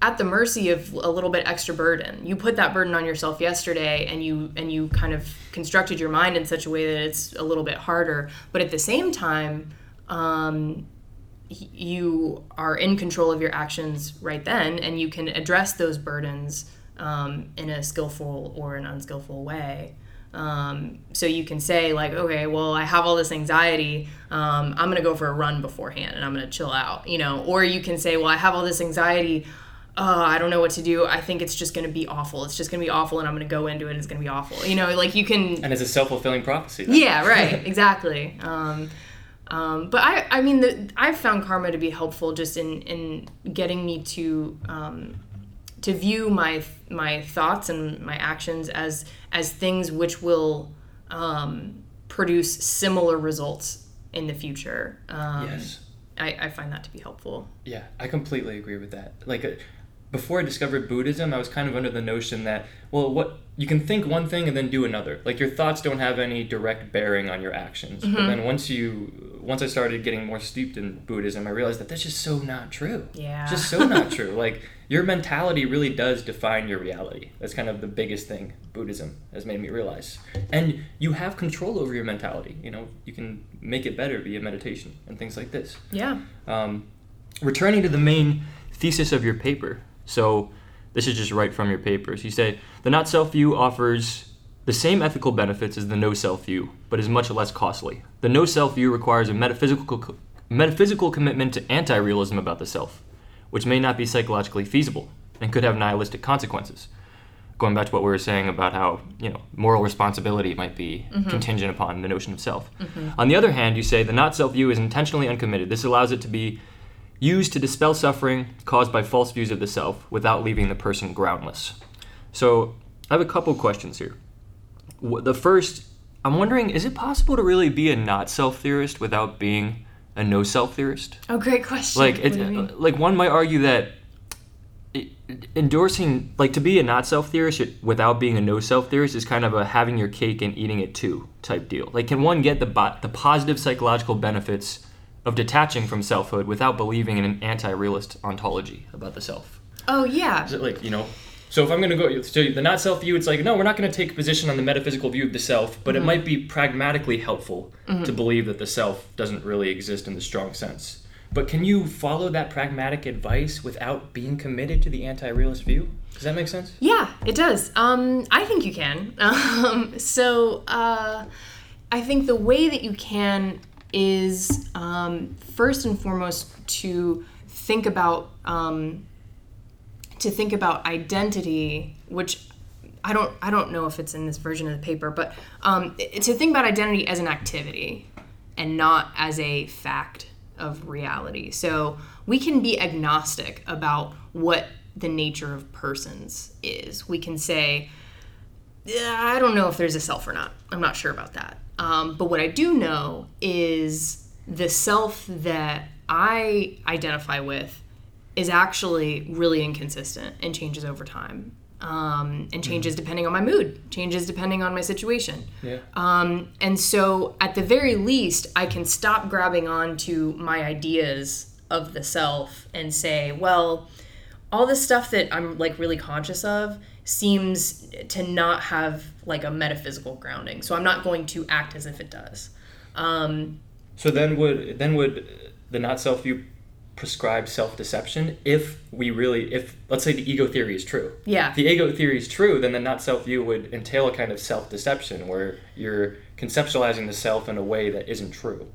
at the mercy of a little bit extra burden. You put that burden on yourself yesterday, and you and you kind of constructed your mind in such a way that it's a little bit harder. But at the same time, um, you are in control of your actions right then, and you can address those burdens um, in a skillful or an unskillful way. Um, so you can say like, okay, well, I have all this anxiety. Um, I'm going to go for a run beforehand, and I'm going to chill out, you know. Or you can say, well, I have all this anxiety. Oh, I don't know what to do. I think it's just going to be awful. It's just going to be awful, and I'm going to go into it, and it's going to be awful. You know, like you can... And it's a self-fulfilling prophecy. Then. Yeah, right. Exactly. Um, um, but I I mean, the, I've found karma to be helpful just in, in getting me to um, to view my my thoughts and my actions as, as things which will um, produce similar results in the future. Um, yes. I, I find that to be helpful. Yeah, I completely agree with that. Like... A, Before I discovered Buddhism, I was kind of under the notion that, well, what you can think one thing and then do another. Like, your thoughts don't have any direct bearing on your actions. Mm-hmm. But then once you once I started getting more steeped in Buddhism, I realized that that's just so not true. Yeah. Just so not true. Like, your mentality really does define your reality. That's kind of the biggest thing Buddhism has made me realize. And you have control over your mentality. You know, you can make it better via meditation and things like this. Yeah. Um, returning to the main thesis of your paper. So this is just right from your papers. You say, the not-self view offers the same ethical benefits as the no-self view, but is much less costly. The no-self view requires a metaphysical metaphysical commitment to anti-realism about the self, which may not be psychologically feasible and could have nihilistic consequences. Going back to what we were saying about how, you know, moral responsibility might be mm-hmm. contingent upon the notion of self. Mm-hmm. On the other hand, you say the not-self view is intentionally uncommitted. This allows it to be used to dispel suffering caused by false views of the self without leaving the person groundless. So I have a couple questions here. The first, I'm wondering, is it possible to really be a not-self theorist without being a no-self theorist? Oh, great question. Like, it, like one might argue that endorsing, like, to be a not-self theorist without being a no-self theorist is kind of a having your cake and eating it too type deal. Like, can one get the the positive psychological benefits of detaching from selfhood without believing in an anti-realist ontology about the self? Oh, yeah. Is it like, you know... So if I'm going to go, so the not-self view, it's like, no, we're not going to take a position on the metaphysical view of the self, but mm-hmm. it might be pragmatically helpful mm-hmm. to believe that the self doesn't really exist in the strong sense. But can you follow that pragmatic advice without being committed to the anti-realist view? Does that make sense? Yeah, it does. Um, I think you can. Um, so uh, I think the way that you can is, um, first and foremost, to think about... Um, to think about identity, which I don't I don't know if it's in this version of the paper, but um, to think about identity as an activity and not as a fact of reality. So we can be agnostic about what the nature of persons is. We can say, I don't know if there's a self or not. I'm not sure about that. Um, but what I do know is the self that I identify with is actually really inconsistent and changes over time, um, and changes depending on my mood, changes depending on my situation. Yeah. Um, and so at the very least, I can stop grabbing on to my ideas of the self and say, well, all this stuff that I'm like really conscious of seems to not have like a metaphysical grounding. So I'm not going to act as if it does. Um, so then would, then would the not self view prescribe self-deception if we really, if, let's say the ego theory is true. Yeah. If the ego theory is true, then the not-self view would entail a kind of self-deception where you're conceptualizing the self in a way that isn't true,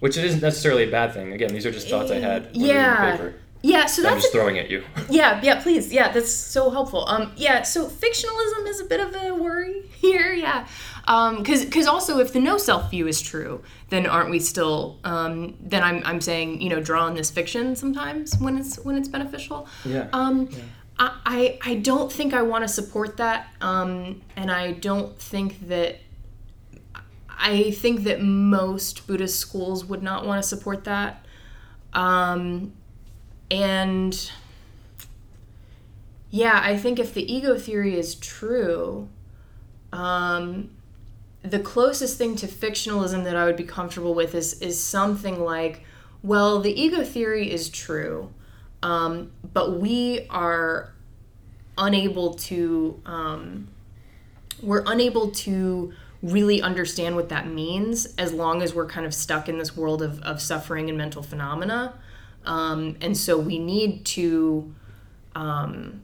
which isn't necessarily a bad thing. Again, these are just thoughts I had. Yeah. The paper. Yeah, so that's... I'm just a, throwing at you. Yeah, yeah, please. Yeah, that's so helpful. Um, yeah, so fictionalism is a bit of a worry here, yeah. Um, 'cause, 'cause also, if the no-self view is true, then aren't we still... Um, then I'm I'm saying, you know, draw on this fiction sometimes when it's when it's beneficial. Yeah. Um, yeah. I, I, I don't think I want to support that, um, and I don't think that... I think that most Buddhist schools would not want to support that. Um... And, yeah, I think if the ego theory is true, um, the closest thing to fictionalism that I would be comfortable with is, is something like, well, the ego theory is true, um, but we are unable to, um, we're unable to really understand what that means as long as we're kind of stuck in this world of, of suffering and mental phenomena. Um, and so we need to, um,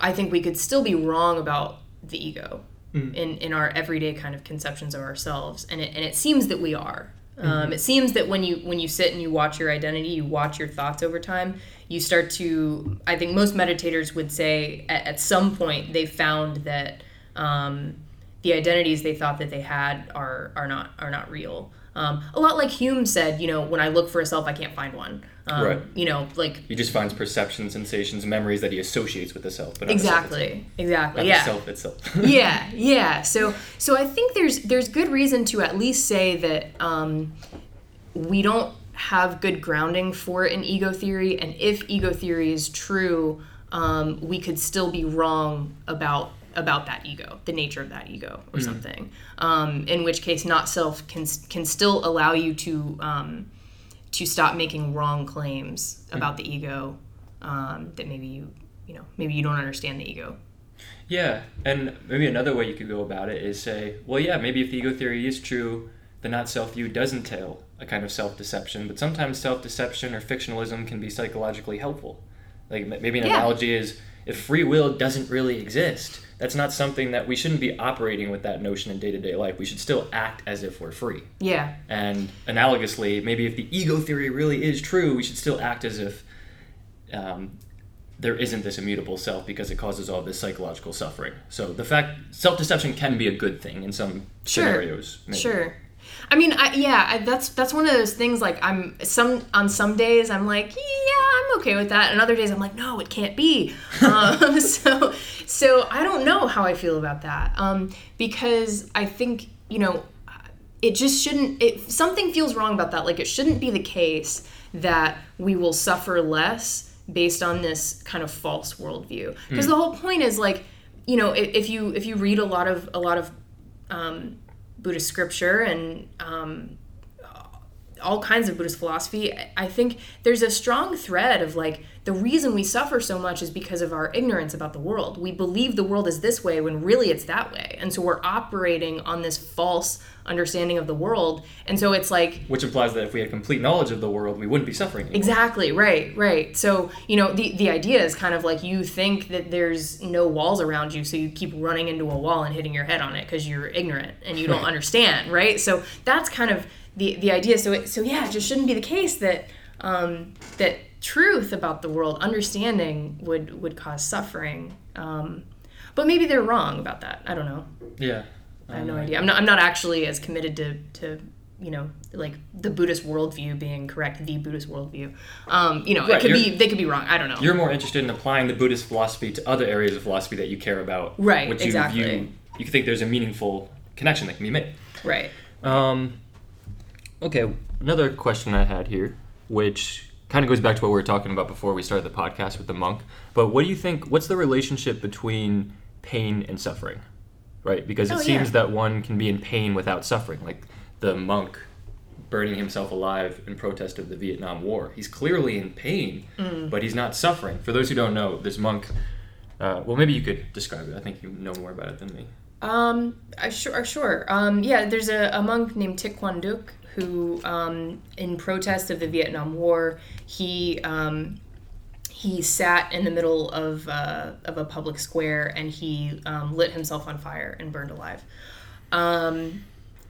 I think we could still be wrong about the ego mm. in, in our everyday kind of conceptions of ourselves. And it, and it seems that we are. Um, mm-hmm. It seems that when you when you sit and you watch your identity, you watch your thoughts over time, you start to, I think most meditators would say at, at some point they found that um, the identities they thought that they had are are not are not real. Um, a lot like Hume said, you know, when I look for a self, I can't find one. Um, right. You know, like... He just finds perceptions, sensations, memories that he associates with the self. But exactly. Not the self itself. Exactly. Not yeah. the self itself. yeah. Yeah. So, so I think there's there's good reason to at least say that um, we don't have good grounding for an ego theory, and if ego theory is true, um, we could still be wrong about about that ego, the nature of that ego or mm-hmm. something, um, in which case not self can can still allow you to um, to stop making wrong claims about mm-hmm. the ego um, that maybe you, you know, maybe you don't understand the ego. Yeah, and maybe another way you could go about it is say, well, yeah, maybe if the ego theory is true, the not-self view does entail a kind of self-deception, but sometimes self-deception or fictionalism can be psychologically helpful. Like maybe an yeah. analogy is, if free will doesn't really exist, that's not something that we shouldn't be operating with that notion in day-to-day life. We should still act as if we're free. Yeah. And analogously, maybe if the ego theory really is true, we should still act as if um, there isn't this immutable self because it causes all this psychological suffering. So the fact self-deception can be a good thing in some sure. scenarios. Maybe. Sure. I mean, I, yeah, I, that's that's one of those things. Like, I'm some on some days I'm like, yeah, I'm okay with that, and other days I'm like, no, it can't be. Um, so, so I don't know how I feel about that, um, because I think, you know, it just shouldn't. It, something feels wrong about that. Like, it shouldn't be the case that we will suffer less based on this kind of false worldview. Because mm. the whole point is, like, you know, if, if you if you read a lot of a lot of um, Buddhist scripture and um, all kinds of Buddhist philosophy, I think there's a strong thread of, like, the reason we suffer so much is because of our ignorance about the world. We believe the world is this way when really it's that way. And so we're operating on this false understanding of the world. And so it's like... Which implies that if we had complete knowledge of the world, we wouldn't be suffering anymore. Exactly, right, right. So, you know, the, the idea is kind of like you think that there's no walls around you, so you keep running into a wall and hitting your head on it because you're ignorant and you don't understand, right? So that's kind of... The the idea, so it, so yeah, it just shouldn't be the case that um, that truth about the world, understanding, would would cause suffering. Um, but maybe they're wrong about that. I don't know. Yeah, I have no idea. I'm not I'm not actually as committed to, to you know, like the Buddhist worldview being correct, the Buddhist worldview. Um, you know, right, it could be they could be wrong. I don't know. You're more interested in applying the Buddhist philosophy to other areas of philosophy that you care about. Right. Which exactly. You view, you think there's a meaningful connection that can be made. Right. Um. Okay, another question I had here, which kind of goes back to what we were talking about before we started the podcast with the monk, but what do you think, what's the relationship between pain and suffering, right? Because it oh, seems yeah. that one can be in pain without suffering, like the monk burning himself alive in protest of the Vietnam War. He's clearly in pain, mm. but he's not suffering. For those who don't know, this monk, uh, well, maybe you could describe it. I think you know more about it than me. Um, I sure, sure. Um, yeah, there's a, a monk named Thich Quang Duc, who, um, in protest of the Vietnam War, he um, he sat in the middle of uh, of a public square and he um, lit himself on fire and burned alive. Um,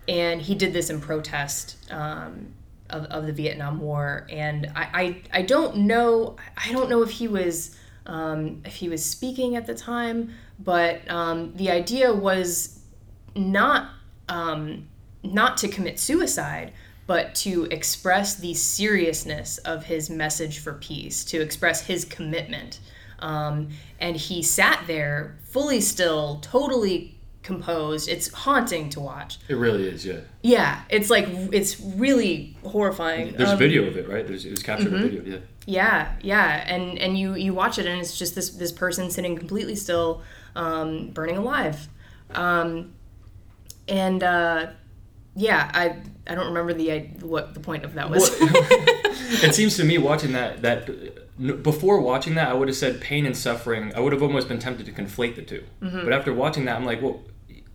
and he did this in protest um, of of the Vietnam War. And I, I I don't know I don't know if he was um, if he was speaking at the time, but um, the idea was not. Um, not to commit suicide, but to express the seriousness of his message for peace, to express his commitment. Um, and he sat there fully still, totally composed. It's haunting to watch. It really is, yeah. Yeah, it's like, it's really horrifying. There's um, a video of it, right? There's, it was captured mm-hmm. in a video, yeah. Yeah, yeah, and, and you, you watch it and it's just this, this person sitting completely still, um, burning alive. Um, and, uh, Yeah, I I don't remember the what the point of that was. It seems to me watching that that before watching that I would have said pain and suffering. I would have almost been tempted to conflate the two. Mm-hmm. But after watching that, I'm like, well,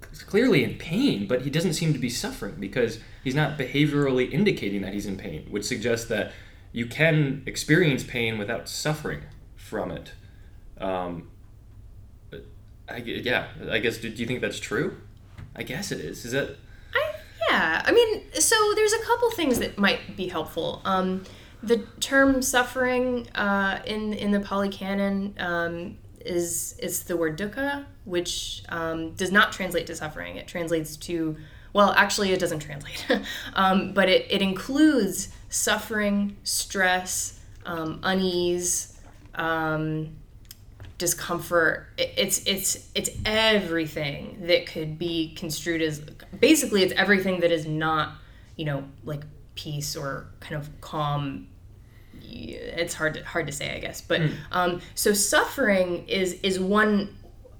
he's clearly in pain, but he doesn't seem to be suffering because he's not behaviorally indicating that he's in pain, which suggests that you can experience pain without suffering from it. Um, I, yeah, I guess. Do, do you think that's true? I guess it is. Is that? Yeah, I mean, so there's a couple things that might be helpful. Um, the term suffering uh, in in the Pali Canon um, is is the word dukkha, which um, does not translate to suffering. It translates to, well, actually, it doesn't translate, um, but it, it includes suffering, stress, um, unease, um, discomfort. It, it's it's it's everything that could be construed as. Basically, it's everything that is not, you know, like peace or kind of calm. It's hard to, hard to say, I guess. But mm. um, so suffering is is one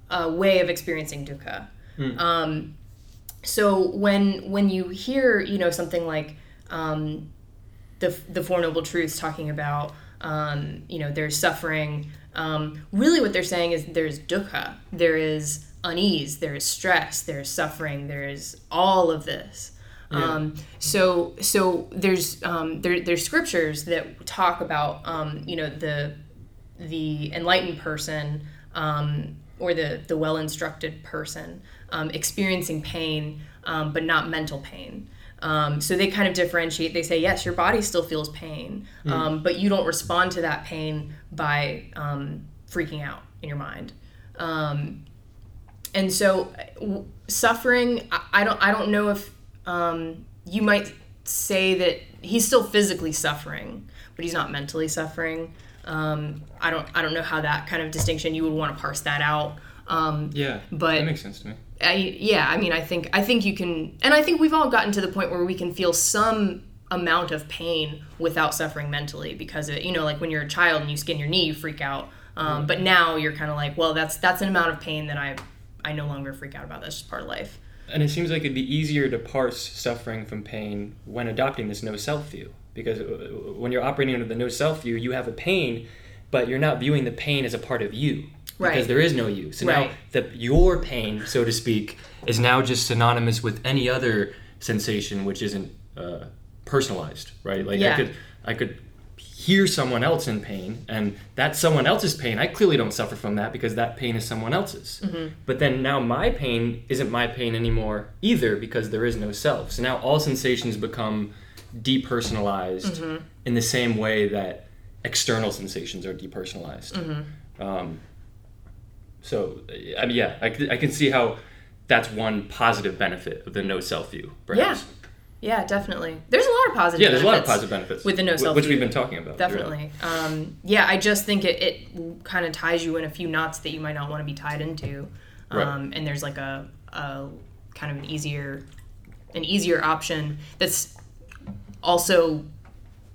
uh, way of experiencing dukkha. Mm. Um, so when when you hear, you know, something like um, the the Four Noble Truths talking about, um, you know, there's suffering, um, really what they're saying is there's dukkha, there is unease, there is stress, there is suffering, there is all of this. Yeah. Um, so, so there's, um, there, there's scriptures that talk about, um, you know, the, the enlightened person, um, or the, the well-instructed person, um, experiencing pain, um, but not mental pain. Um, so they kind of differentiate. They say, yes, your body still feels pain, mm. um, but you don't respond to that pain by, um, freaking out in your mind. Um, and so w- suffering, I, I don't, I don't know if, Um, you might say that he's still physically suffering, but he's not mentally suffering. Um, I don't, I don't know how that kind of distinction, you would want to parse that out. Um, yeah, but that makes sense to me. I, yeah, I mean, I think, I think you can, and I think we've all gotten to the point where we can feel some amount of pain without suffering mentally because of it. You know, like when you're a child and you skin your knee, you freak out. Um, mm. But now you're kind of like, well, that's that's an amount of pain that I, I no longer freak out about. That's just part of life. And it seems like it'd be easier to parse suffering from pain when adopting this no-self view. Because when you're operating under the no-self view, you have a pain, but you're not viewing the pain as a part of you. Right. Because there is no you. So right. now the, your pain, so to speak, is now just synonymous with any other sensation which isn't uh, personalized, right? Like yeah. I could, I could hear someone else in pain, and that's someone else's pain. I clearly don't suffer from that because that pain is someone else's. Mm-hmm. But then now my pain isn't my pain anymore either because there is no self. So now all sensations become depersonalized mm-hmm. in the same way that external sensations are depersonalized. Mm-hmm. Um, so, I mean, yeah, I, I can see how that's one positive benefit of the no-self view, perhaps. Yeah. Yeah, definitely. There's a lot of positive yeah, benefits. Yeah, there's a lot of positive benefits. With the no-self Which view. We've been talking about. Definitely. Um, yeah, I just think it, it kind of ties you in a few knots that you might not want to be tied into. Um, right. And there's like a, a kind of an easier an easier option that's also,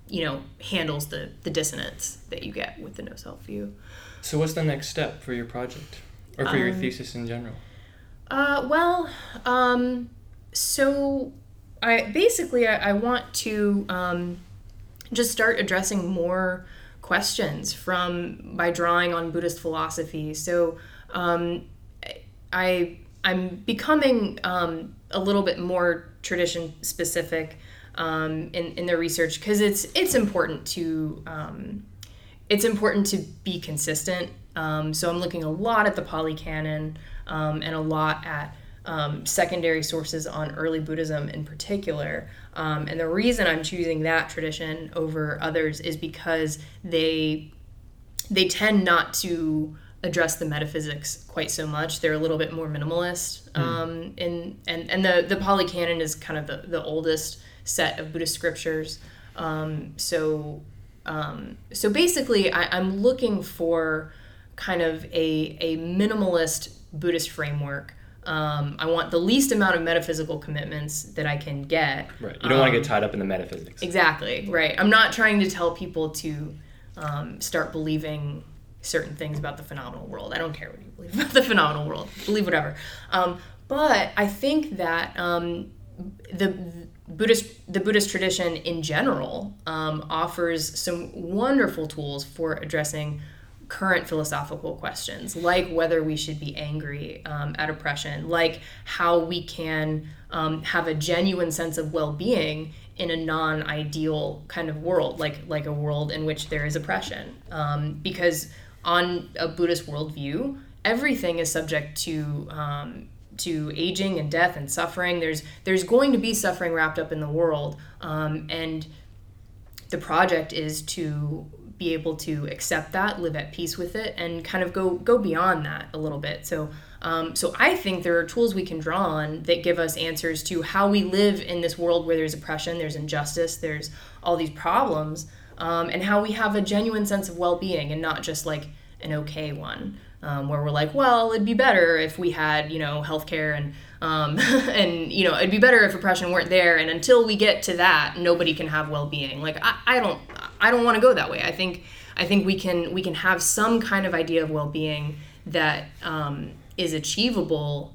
you know, handles the, the dissonance that you get with the no-self view. So what's the next step for your project? Or for um, your thesis in general? Uh, well, um, so... I basically I, I want to um, just start addressing more questions from by drawing on Buddhist philosophy. So um, I I'm becoming um, a little bit more tradition specific um, in in the research because it's it's important to um, it's important to be consistent. Um, so I'm looking a lot at the Pali Canon um, and a lot at Um, secondary sources on early Buddhism in particular. Um, and the reason I'm choosing that tradition over others is because they they tend not to address the metaphysics quite so much. They're a little bit more minimalist. Um, mm. in, and, and the, the Pali Canon is kind of the, the oldest set of Buddhist scriptures. Um, so, um, so basically I, I'm looking for kind of a, a minimalist Buddhist framework. Um, I want the least amount of metaphysical commitments that I can get. Right. You don't um, want to get tied up in the metaphysics. Exactly. Right. I'm not trying to tell people to um, start believing certain things about the phenomenal world. I don't care what you believe about the phenomenal world. Believe whatever. Um, but I think that um, the Buddhist the Buddhist tradition in general um, offers some wonderful tools for addressing current philosophical questions, like whether we should be angry um, at oppression, like how we can um, have a genuine sense of well-being in a non-ideal kind of world, like like a world in which there is oppression. Um, because on a Buddhist worldview, everything is subject to um, to aging and death and suffering. There's there's going to be suffering wrapped up in the world, um, and the project is to be able to accept that, live at peace with it, and kind of go go beyond that a little bit. So um, so I think there are tools we can draw on that give us answers to how we live in this world where there's oppression, there's injustice, there's all these problems, um, and how we have a genuine sense of well-being and not just like an okay one, um, where we're like, well, it'd be better if we had, you know, healthcare and, um, and you know, it'd be better if oppression weren't there. And until we get to that, nobody can have well-being. Like, I, I don't... I don't want to go that way. I think I think we can we can have some kind of idea of well-being that um, is achievable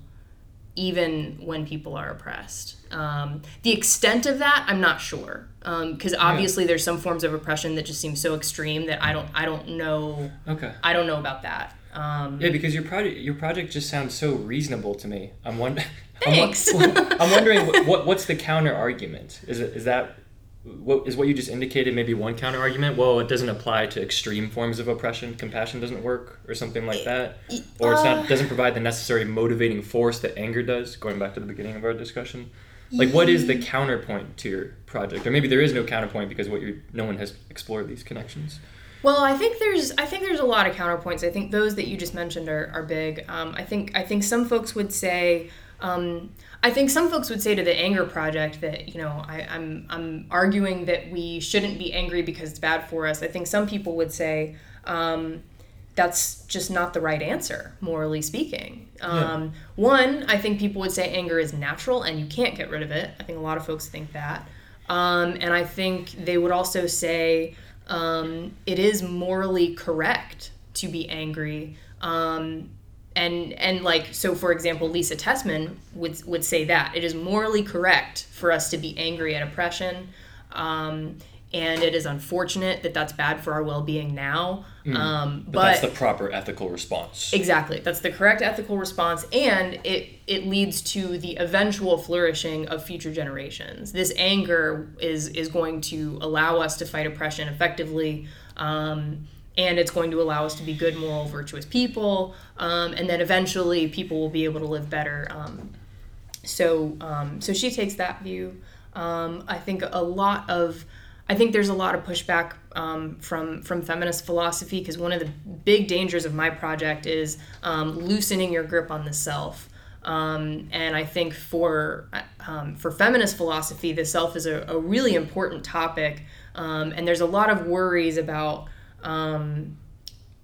even when people are oppressed. Um, the extent of that, I'm not sure, because um, obviously yeah. there's some forms of oppression that just seem so extreme that I don't I don't know. Okay. I don't know about that. Um, yeah, because your project your project just sounds so reasonable to me. I'm wondering. Thanks. I'm, I'm wondering what, what what's the counter argument? Is it, is that what is what you just indicated? Maybe one counter argument. Well, it doesn't apply to extreme forms of oppression. Compassion doesn't work, or something like that. Or it's not doesn't provide the necessary motivating force that anger does. Going back to the beginning of our discussion, like what is the counterpoint to your project? Or maybe there is no counterpoint because what you no one has explored these connections. Well, I think there's I think there's a lot of counterpoints. I think those that you just mentioned are, are big. Um, I think I think some folks would say. Um, I think some folks would say to the anger project that, you know, I, I'm I'm arguing that we shouldn't be angry because it's bad for us. I think some people would say um, that's just not the right answer, morally speaking. Um, yeah. One, I think people would say anger is natural and you can't get rid of it. I think a lot of folks think that. Um, and I think they would also say um, it is morally correct to be angry. Um And, and like, so for example, Lisa Tessman would would say that. It is morally correct for us to be angry at oppression, um, and it is unfortunate that that's bad for our well-being now. Mm. Um, but, but that's the proper ethical response. Exactly. That's the correct ethical response, and it, it leads to the eventual flourishing of future generations. This anger is, is going to allow us to fight oppression effectively, um, and it's going to allow us to be good, moral, virtuous people, um, and then eventually people will be able to live better. Um, so, um, so she takes that view. Um, I think a lot of, I think there's a lot of pushback um, from from feminist philosophy, because one of the big dangers of my project is um, loosening your grip on the self. Um, and I think for um, for feminist philosophy, the self is a, a really important topic, um, and there's a lot of worries about. Um,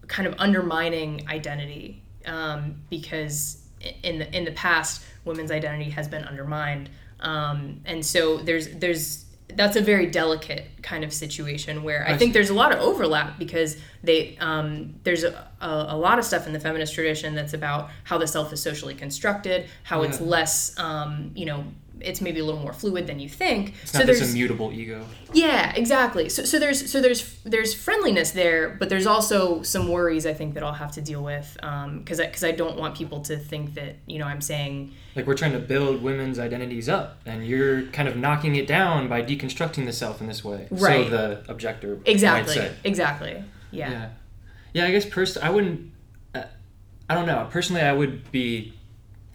kind of undermining identity, um, because in the in the past, women's identity has been undermined, um, and so there's there's that's a very delicate kind of situation where I, I think there's a lot of overlap, because they um, there's a, a, a lot of stuff in the feminist tradition that's about how the self is socially constructed, how yeah. it's less um, you know. It's maybe a little more fluid than you think. It's not this immutable ego. Yeah, exactly. So, so there's so there's there's friendliness there, but there's also some worries I think that I'll have to deal with, because um, because I, I don't want people to think that, you know, I'm saying like we're trying to build women's identities up, and you're kind of knocking it down by deconstructing the self in this way. Right. So the objector. Exactly. Might say. Exactly. Yeah. Yeah. Yeah. I guess personally, I wouldn't. Uh, I don't know. Personally, I would be.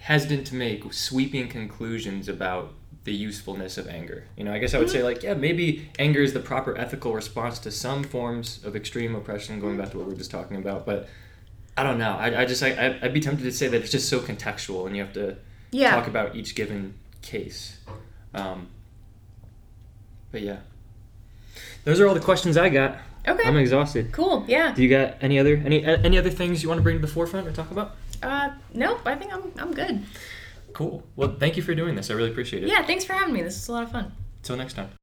Hesitant to make sweeping conclusions about the usefulness of anger. You know, I guess I would say like, yeah, maybe anger is the proper ethical response to some forms of extreme oppression, going back to what we were just talking about. But I don't know. I, I just, I, I'd be tempted to say that it's just so contextual, and you have to yeah. talk about each given case. Um, but yeah, those are all the questions I got. Okay. I'm exhausted. Cool. Yeah. Do you got any other, any, any other things you want to bring to the forefront or talk about? Uh, nope, I think I'm I'm good. Cool. Well, thank you for doing this. I really appreciate it. Yeah, thanks for having me. This was a lot of fun. Till next time.